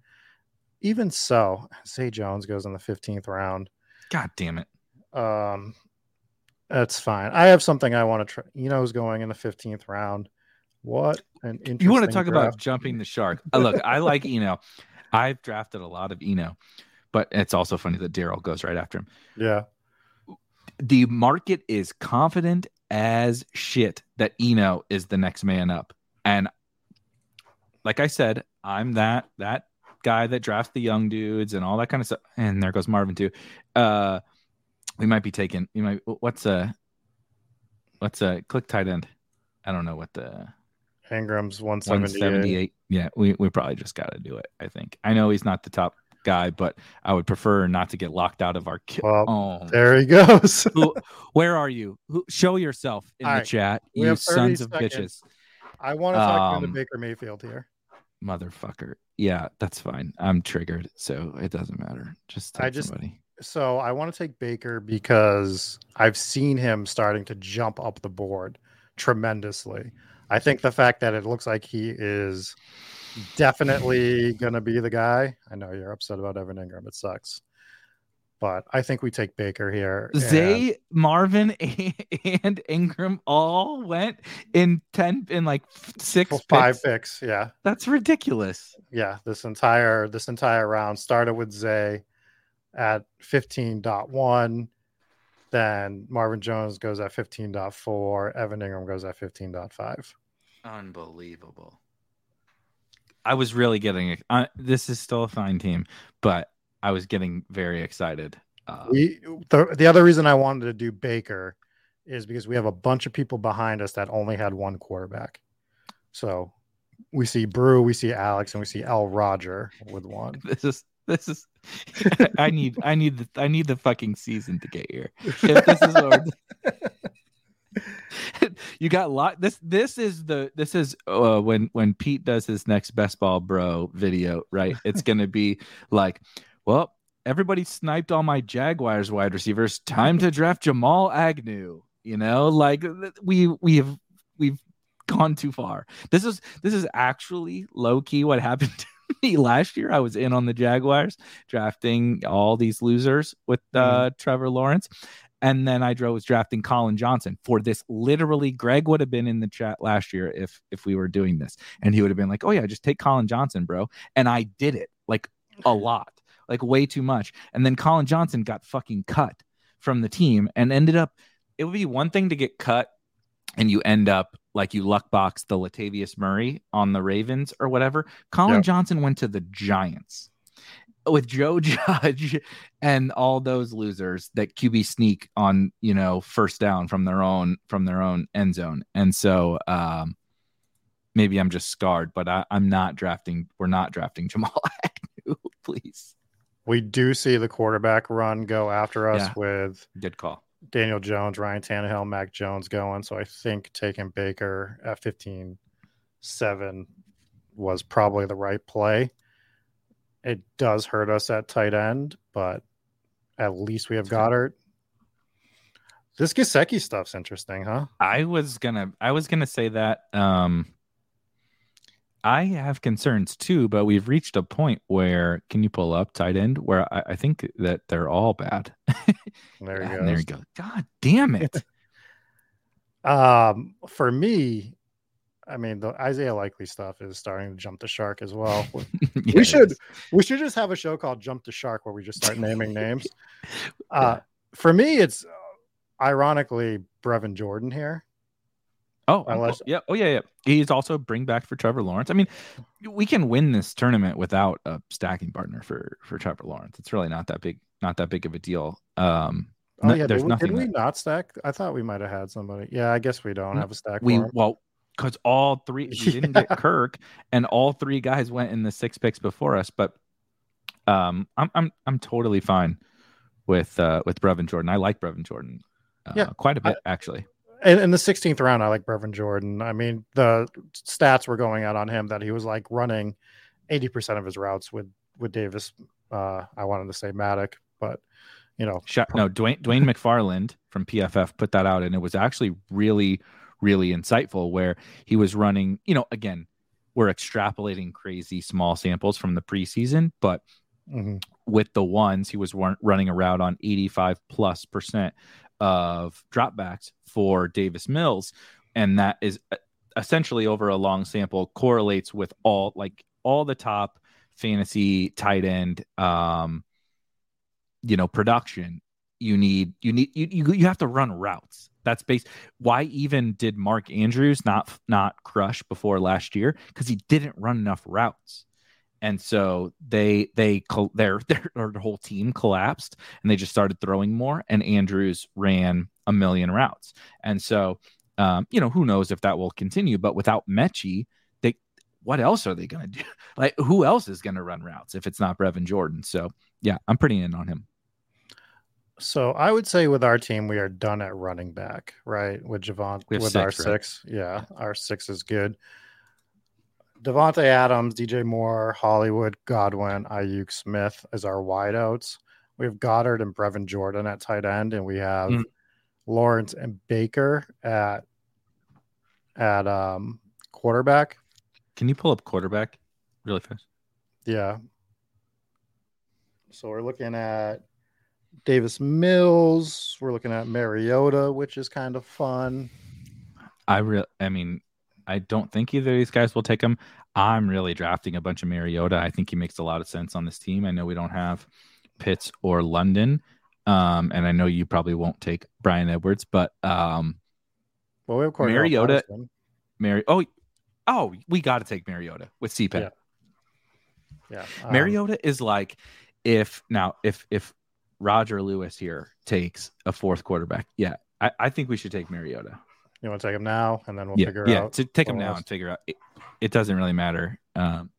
even so, Zay Jones goes in the fifteenth round. God damn it. Um, that's fine. I have something I want to try. Eno's going in the fifteenth round. What an interesting You want to talk draft. About jumping the shark. Uh, look, I like Eno. I've drafted a lot of Eno, but it's also funny that Darryl goes right after him. Yeah. The market is confident as shit that Eno is the next man up. And like I said, I'm that that guy that drafts the young dudes and all that kind of stuff. And there goes Marvin too. Uh, we might be taking you might what's a what's a click tight end. I don't know what the Ingram's one seventy-eight. Yeah, we, we probably just got to do it, I think. I know he's not the top guy, but I would prefer not to get locked out of our kid. Well, oh. There he goes. Who, where are you? Who, show yourself in All the right. chat, we you sons of seconds. Bitches. I want to talk um, about Baker Mayfield here. Motherfucker. Yeah, that's fine. I'm triggered, so it doesn't matter. Just take I just, somebody. So I want to take Baker because I've seen him starting to jump up the board tremendously. I think the fact that it looks like he is definitely going to be the guy. I know you're upset about Evan Ingram. It sucks. But I think we take Baker here. And... Zay, Marvin, and Ingram all went in ten, in like six, well, five picks. picks. Yeah, that's ridiculous. Yeah, this entire this entire round started with Zay at fifteen point one. Then Marvin Jones goes at fifteen point four. Evan Ingram goes at fifteen point five. Unbelievable. I was really getting it. Uh, this is still a fine team, but I was getting very excited. Uh, we, the, the other reason I wanted to do Baker is because we have a bunch of people behind us that only had one quarterback. So we see Brew, we see Alex, and we see Al Roger with one. This is this is. I need I need the, I need the fucking season to get here. If this is what you got lot. This this is the this is uh, when when Pete does his next Best Ball Bro video, right? It's gonna be like, well, everybody sniped all my Jaguars wide receivers. Time to draft Jamal Agnew. You know, like we we have we've gone too far. This is this is actually low key what happened to me last year. I was in on the Jaguars drafting all these losers with uh, mm. Trevor Lawrence. And then I was drafting Colin Johnson for this. Literally, Greg would have been in the chat last year if if we were doing this. And he would have been like, oh, yeah, just take Colin Johnson, bro. And I did it like a lot, like way too much. And then Colin Johnson got fucking cut from the team and ended up. It would be one thing to get cut and you end up like you luck box the Latavius Murray on the Ravens or whatever. Colin yeah. Johnson went to the Giants with Joe Judge and all those losers that Q B sneak on, you know, first down from their own, from their own end zone. And so um, maybe I'm just scarred, but I, I'm not drafting. We're not drafting Jamal Agnew, please. We do see the quarterback run go after us yeah. with good call. Daniel Jones, Ryan Tannehill, Mac Jones going. So I think taking Baker at fifteen seven was probably the right play. It does hurt us at tight end, but at least we have Goddard. This Gesicki stuff's interesting, huh? I was gonna, I was gonna say that. Um, I have concerns too, but we've reached a point where can you pull up tight end where I, I think that they're all bad. There you go. There you go. God damn it. um, for me. I mean, the Isaiah Likely stuff is starting to jump the shark as well. Yes. We should we should just have a show called Jump the Shark where we just start naming names. Uh, for me, it's uh, ironically Brevin Jordan here. Oh, Unless, oh, yeah. Oh, yeah, yeah. He's also bring back for Trevor Lawrence. I mean, we can win this tournament without a stacking partner for, for Trevor Lawrence. It's really not that big, not that big of a deal. Um, oh, yeah. There's did we, nothing did we that, not stack? I thought we might have had somebody. Yeah, I guess we don't have a stack. We form. Well. Because all three we didn't yeah. get Kirk, and all three guys went in the six picks before us. But um, I'm I'm I'm totally fine with uh, with Brevin Jordan. I like Brevin Jordan, uh, yeah, quite a bit I, actually. In, in the sixteenth round, I like Brevin Jordan. I mean, the stats were going out on him that he was like running eighty percent of his routes with with Davis. Uh, I wanted to say Matic, but you know, Shut, no, Dwayne Dwayne McFarland from P F F put that out, and it was actually really. really insightful where he was running, you know, again, we're extrapolating crazy small samples from the preseason, but mm-hmm. with the ones he was run- running a route on eighty-five plus percent of dropbacks for Davis Mills. And that is essentially over a long sample correlates with all, like all the top fantasy tight end, um, you know, production. You need, you need, you, you, you have to run routes. That's based. Why even did Mark Andrews not not crush before last year? Because he didn't run enough routes, and so they they their their whole team collapsed, and they just started throwing more. And Andrews ran a million routes, and so um, you know who knows if that will continue. But without Mechie, they what else are they going to do? Like who else is going to run routes if it's not Brevin Jordan? So yeah, I'm pretty in on him. So I would say with our team, we are done at running back, right? With Javon, with six, our right? six. Yeah, our six is good. Devontae Adams, D J Moore, Hollywood, Godwin, Ayuk, Smith as our wideouts. We have Goddard and Brevin Jordan at tight end, and we have mm. Lawrence and Baker at at um, quarterback. Can you pull up quarterback really fast? Yeah. So we're looking at Davis Mills. We're looking at Mariota, which is kind of fun. I re- I mean, I don't think either of these guys will take him. I'm really drafting a bunch of Mariota. I think he makes a lot of sense on this team. I know we don't have Pitts or London, um, and I know you probably won't take Brian Edwards, but um, well, we have Mariota. Mari- oh, oh, we got to take Mariota with C P A P. Yeah, yeah. Um, Mariota is like If now, if if Roger Lewis here takes a fourth quarterback, yeah, I, I think we should take Mariota. You want to take him now, and then we'll yeah, figure yeah, out. Yeah, take him now else. and figure out. It, it doesn't really matter. Um,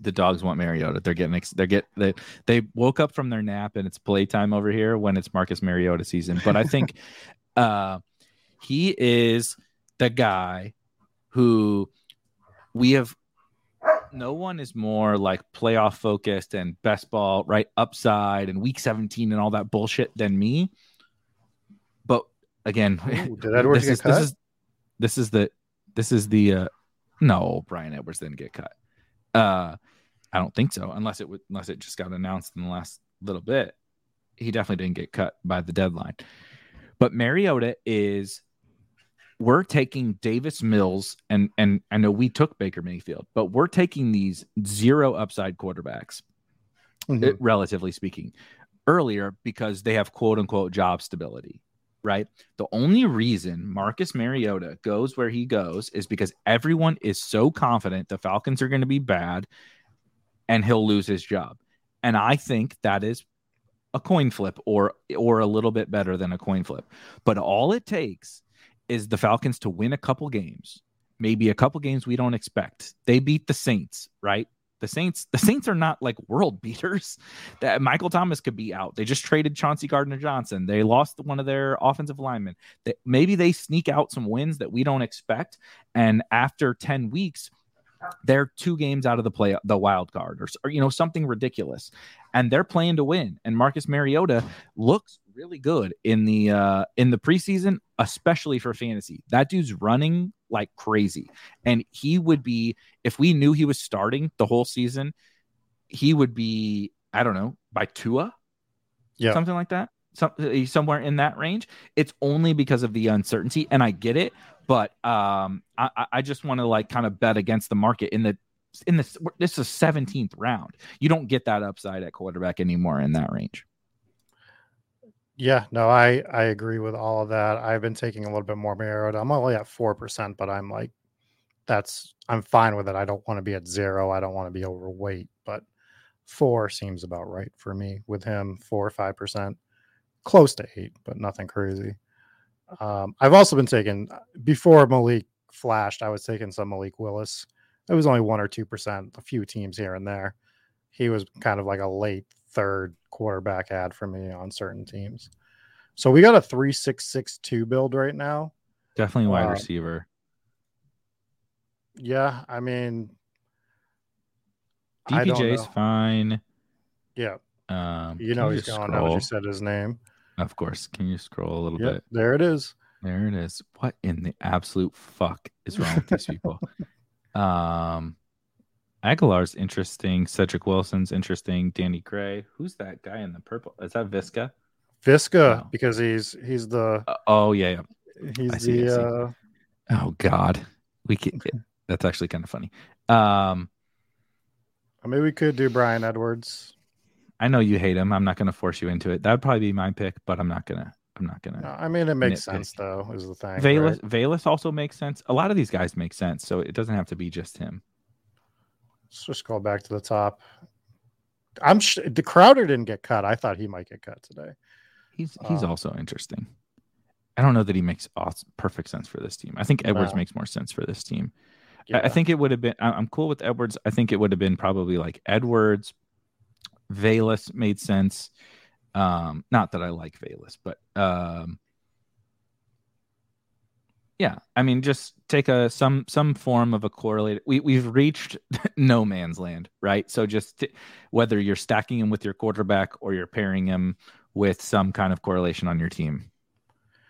the dogs want Mariota. They're getting. They're get. They they woke up from their nap, and it's playtime over here when it's Marcus Mariota season. But I think, uh, he is the guy who we have. No one is more like playoff focused and best ball, right, upside and week seventeen and all that bullshit than me. But again, Ooh, did Edwards this, get is, cut? this is this is the this is the uh, no Brian Edwards didn't get cut. Uh, I don't think so, unless it w- unless it just got announced in the last little bit. He definitely didn't get cut by the deadline. But Mariota is. We're taking Davis Mills, and and I know we took Baker Mayfield, but we're taking these zero upside quarterbacks, mm-hmm. it, relatively speaking, earlier because they have quote unquote job stability, right? The only reason Marcus Mariota goes where he goes is because everyone is so confident the Falcons are going to be bad and he'll lose his job. And I think that is a coin flip or or a little bit better than a coin flip. But all it takes is the Falcons to win a couple games, maybe a couple games we don't expect. They beat the Saints, right? The Saints, the Saints are not like world beaters. That Michael Thomas could be out. They just traded Chauncey Gardner-Johnson. They lost one of their offensive linemen. They, maybe they sneak out some wins that we don't expect. And after ten weeks, they're two games out of the play, the wild card, or, or you know, something ridiculous. And they're playing to win. And Marcus Mariota looks really good in the uh, in the preseason, especially for fantasy. That dude's running like crazy. And he would be, if we knew he was starting the whole season, he would be, I don't know, by Tua, yeah, something like that. Some, somewhere in that range. It's only because of the uncertainty, and I get it, but um, I, I just want to like kind of bet against the market in the in this. This is seventeenth round. You don't get that upside at quarterback anymore in that range. Yeah, no, I I agree with all of that. I've been taking a little bit more Mariota. I'm only at four percent, but I'm like, that's I'm fine with it. I don't want to be at zero. I don't want to be overweight, but four seems about right for me with him. Four or five percent. Close to eight, but nothing crazy. Um, I've also been taking, before Malik flashed, I was taking some Malik Willis. It was only one or two percent, a few teams here and there. He was kind of like a late third quarterback ad for me on certain teams. So we got a three six six two build right now. Definitely wide um, receiver. Yeah, I mean, D P J's fine. Yeah, um, you know he's gone now that you said his name. Of course. Can you scroll a little yep, bit? There it is. There it is. What in the absolute fuck is wrong with these people? um, Aguilar's interesting. Cedric Wilson's interesting. Danny Gray. Who's that guy in the purple? Is that Visca? Visca, oh. because he's he's the. Uh, oh yeah, yeah. He's I see, the. Uh... Oh God, we can. That's actually kind of funny. Um, I mean, we could do Brian Edwards. I know you hate him. I'm not going to force you into it. That'd probably be my pick, but I'm not going to. I'm not going to. No, I mean, it makes nitpick. sense, though, is the thing. Valus, right? Valus also makes sense. A lot of these guys make sense, so it doesn't have to be just him. Let's just go back to the top. I'm sh- the Crowder didn't get cut. I thought he might get cut today. He's he's um, also interesting. I don't know that he makes awesome, perfect sense for this team. I think Edwards no. makes more sense for this team. Yeah. I, I think it would have been. I, I'm cool with Edwards. I think it would have been probably like Edwards. Valus made sense. Um, not that I like Valus, but um, yeah, I mean, just take a some some form of a correlated. We we've reached no man's land, right? So just t- whether you're stacking him with your quarterback or you're pairing him with some kind of correlation on your team,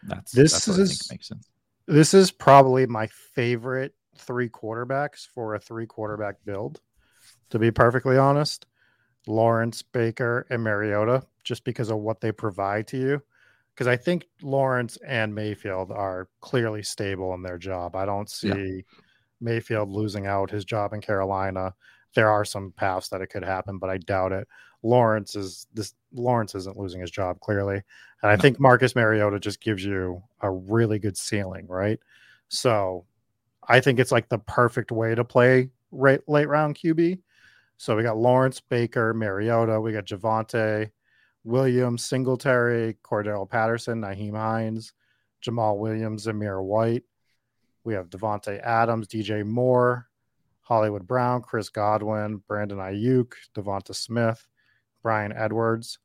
that's this that's what is I think makes sense. This is probably my favorite three quarterbacks for a three quarterback build, to be perfectly honest. Lawrence, Baker, and Mariota, just because of what they provide to you. Because I think Lawrence and Mayfield are clearly stable in their job. I don't see yeah. Mayfield losing out his job in Carolina. There are some paths that it could happen, but I doubt it. Lawrence is this. Lawrence isn't losing his job, clearly. And I no. think Marcus Mariota just gives you a really good ceiling, right? So I think it's like the perfect way to play right, late round Q B. So we got Lawrence, Baker, Mariota. We got Javonte, Williams, Singletary, Cordell Patterson, Nyheim Hines, Jamal Williams, Zamir White. We have Devontae Adams, D J Moore, Hollywood Brown, Chris Godwin, Brandon Ayuk, Devonta Smith, Bryan Edwards,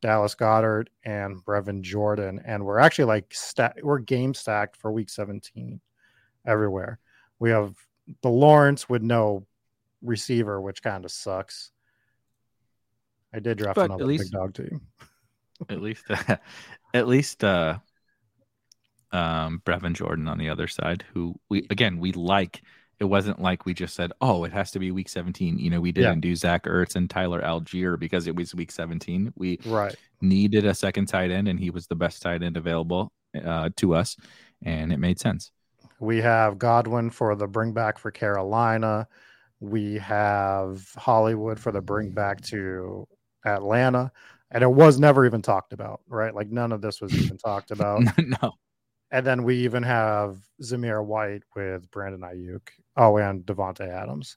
Dallas Goedert, and Brevin Jordan. And we're actually like st- we're game stacked for week seventeen everywhere. We have the Lawrence with no receiver, which kind of sucks. I did draft but another least, big dog team. At least, uh, at least, uh, um, Brevin Jordan on the other side, who we again we like. It wasn't like we just said, "Oh, it has to be week seventeen." You know, we didn't yeah. do Zach Ertz and Tyler Algier because it was week seventeen. We right. needed a second tight end, and he was the best tight end available uh, to us, and it made sense. We have Godwin for the bring back for Carolina. We have Hollywood for the bring back to Atlanta. And it was never even talked about, right? Like none of this was even talked about. No. And then we even have Zamir White with Brandon Ayuk. Oh, and Devontae Adams.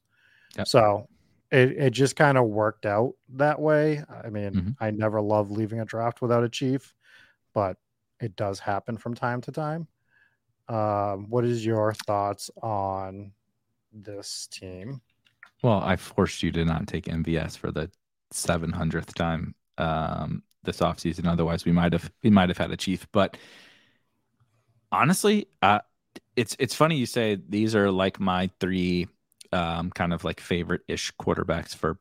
Yep. So it, it just kind of worked out that way. I mean, mm-hmm. I never love leaving a draft without a chief, but it does happen from time to time. Um, what is your thoughts on this team? Well, I forced you to not take M V S for the seven hundredth time um, this offseason. Otherwise, we might have we might have had a chief, but. Honestly, uh, it's it's funny you say these are like my three um, kind of like favorite-ish quarterbacks for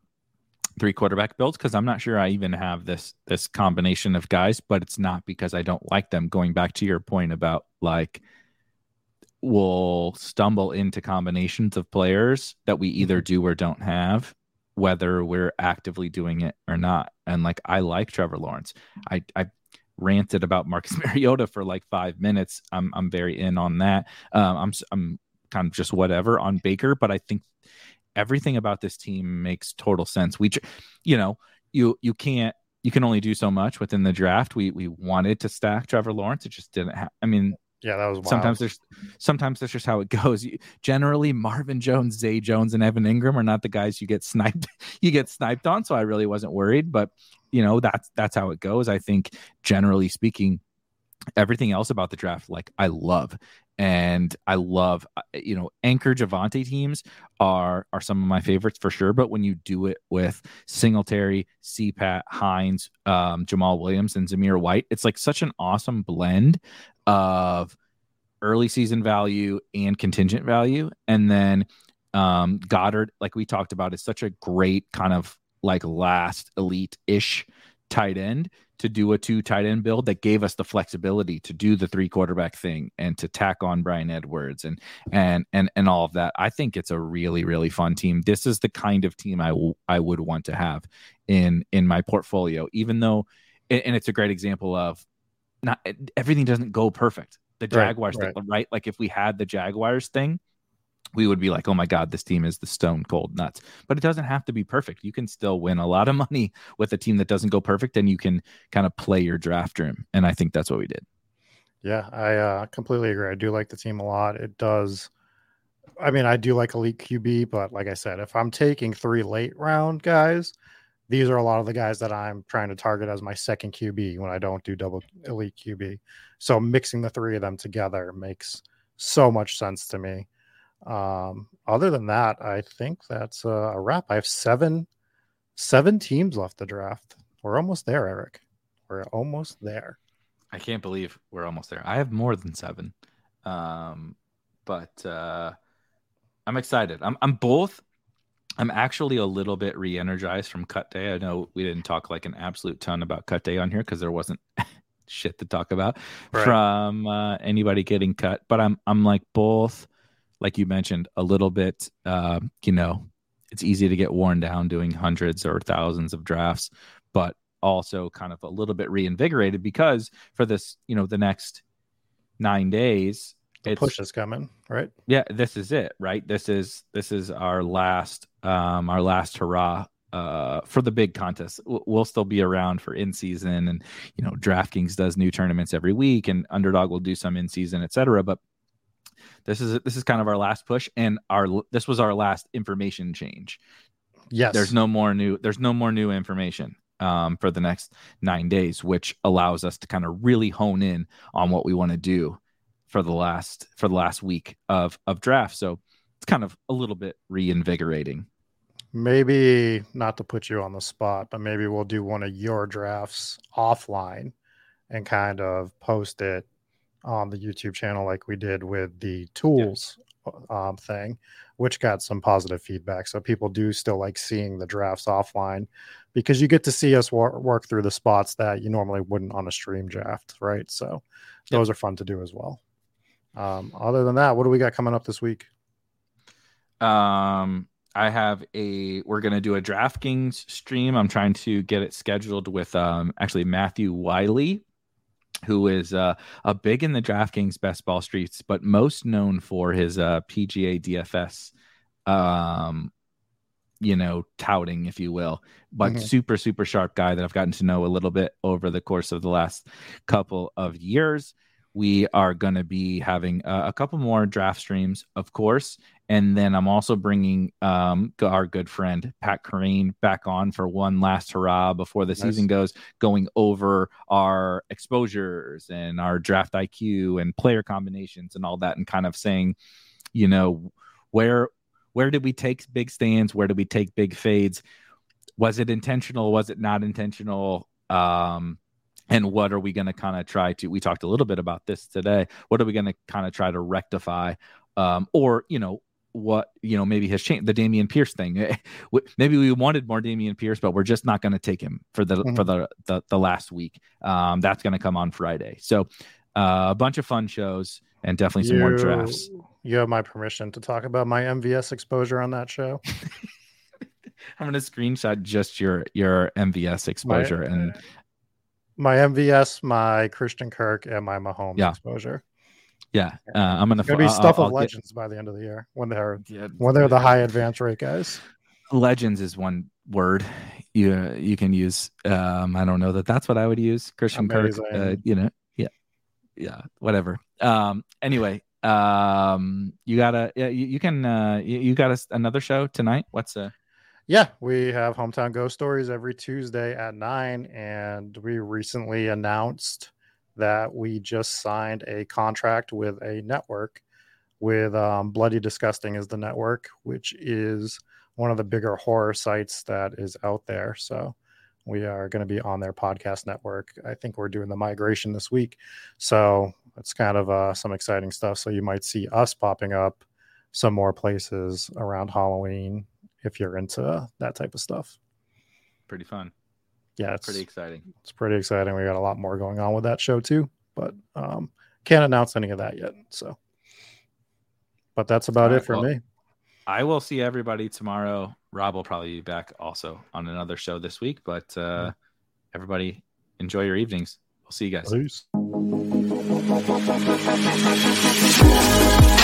three quarterback builds because I'm not sure I even have this this combination of guys, but it's not because I don't like them. Going back to your point about like we'll stumble into combinations of players that we either do or don't have, whether we're actively doing it or not. And like I like Trevor Lawrence. I I. ranted about Marcus Mariota for like five minutes. I'm I'm very in on that. Um, I'm I'm kind of just whatever on Baker, but I think everything about this team makes total sense. We, you know, you you can't you can only do so much within the draft. We we wanted to stack Trevor Lawrence, it just didn't happen. I mean, yeah, that was wild. sometimes there's sometimes that's just how it goes. You, generally, Marvin Jones, Zay Jones, and Evan Ingram are not the guys you get sniped you get sniped on. So I really wasn't worried, but. You know, that's that's how it goes. I think, generally speaking, everything else about the draft, like I love, and I love, you know, anchor Javonte teams are are some of my favorites for sure. But when you do it with Singletary, C PAT, Hines, um, Jamal Williams, and Zamir White, it's like such an awesome blend of early season value and contingent value. And then um, Goddard, like we talked about, is such a great kind of like last elite-ish tight end to do a two tight end build that gave us the flexibility to do the three quarterback thing and to tack on Bryan Edwards and and and and all of that. I think it's a really, really fun team. This is the kind of team I, w- I would want to have in in my portfolio, even though, and it's a great example of not everything doesn't go perfect. The Jaguars, right? Thing, right. right? Like if we had the Jaguars thing, we would be like, oh my God, this team is the stone cold nuts. But it doesn't have to be perfect. You can still win a lot of money with a team that doesn't go perfect, and you can kind of play your draft room. And I think that's what we did. Yeah, I uh, completely agree. I do like the team a lot. It does. I mean, I do like elite Q B, but like I said, if I'm taking three late round guys, these are a lot of the guys that I'm trying to target as my second Q B when I don't do double elite Q B. So mixing the three of them together makes so much sense to me. Um, other than that, I think that's a wrap. I have seven, seven teams left the draft. We're almost there, Eric. We're almost there. I can't believe we're almost there. I have more than seven. Um, but, uh, I'm excited. I'm, I'm both. I'm actually a little bit re-energized from cut day. I know we didn't talk like an absolute ton about cut day on here because there wasn't shit to talk about right. from, uh, anybody getting cut, but I'm, I'm like both. Like you mentioned, a little bit, uh, you know, it's easy to get worn down doing hundreds or thousands of drafts, but also kind of a little bit reinvigorated because for this, you know, the next nine days, the it's, push is coming, right? Yeah, this is it, right? This is this is our last, um, our last hurrah uh, for the big contest. We'll still be around for in season, and you know, DraftKings does new tournaments every week, and Underdog will do some in season, et cetera, but. This is this is kind of our last push, and our this was our last information change Yes. There's no more new, there's no more new information um, for the next nine days, which allows us to kind of really hone in on what we want to do for the last, for the last week of, of draft. So it's kind of a little bit reinvigorating. Maybe not to put you on the spot, but maybe we'll do one of your drafts offline and kind of post it on the YouTube channel like we did with the tools um, thing, which got some positive feedback. So people do still like seeing the drafts offline because you get to see us wor- work through the spots that you normally wouldn't on a stream draft, right? So those yep. are fun to do as well. Um, other than that, what do we got coming up this week? Um. I have a, we're going to do a DraftKings stream. I'm trying to get it scheduled with um, actually Matthew Wiley, who is uh, a big in the DraftKings best ball streets, but most known for his uh, P G A D F S, um, you know, touting, if you will, but mm-hmm. super, super sharp guy that I've gotten to know a little bit over the course of the last couple of years. We are going to be having uh, a couple more draft streams, of course. And then I'm also bringing um, our good friend Pat Corrine back on for one last hurrah before the nice. season goes, going over our exposures and our draft I Q and player combinations and all that, and kind of saying, you know, where where did we take big stands? Where did we take big fades? Was it intentional? Was it not intentional? Um And what are we going to kind of try to, we talked a little bit about this today. What are we going to kind of try to rectify? Um, or, you know, what, you know, maybe has changed the Dameon Pierce thing. Maybe we wanted more Dameon Pierce, but we're just not going to take him for the, mm-hmm. for the, the, the last week. Um, that's going to come on Friday. So uh, a bunch of fun shows and definitely some you, more drafts. You have my permission to talk about my M V S exposure on that show. I'm going to screenshot just your, your M V S exposure my, and, uh, my M V S, my Christian Kirk, and my Mahomes yeah. exposure. Yeah, uh, I'm gonna, gonna be I'll, stuff I'll, of I'll legends get... by the end of the year when they're yeah, when they're yeah. the high advance rate guys. Legends is one word you uh, you can use. Um, I don't know that that's what I would use. Christian Amazing. Kirk, uh, you know, yeah, yeah, whatever. Um, anyway, um, you gotta you, you can uh, you, you got a, another show tonight. What's a Yeah, we have Hometown Ghost Stories every Tuesday at nine, and we recently announced that we just signed a contract with a network with um, Bloody Disgusting is the network, which is one of the bigger horror sites that is out there. So we are going to be on their podcast network. I think we're doing the migration this week. So it's kind of uh, some exciting stuff. So you might see us popping up some more places around Halloween if you're into that type of stuff. Pretty fun. Yeah, it's pretty exciting. It's pretty exciting. We got a lot more going on with that show too, but um, can't announce any of that yet. So, but that's about it for me. I will see everybody tomorrow. Rob will probably be back also on another show this week, but uh, everybody enjoy your evenings. We'll see you guys. Peace.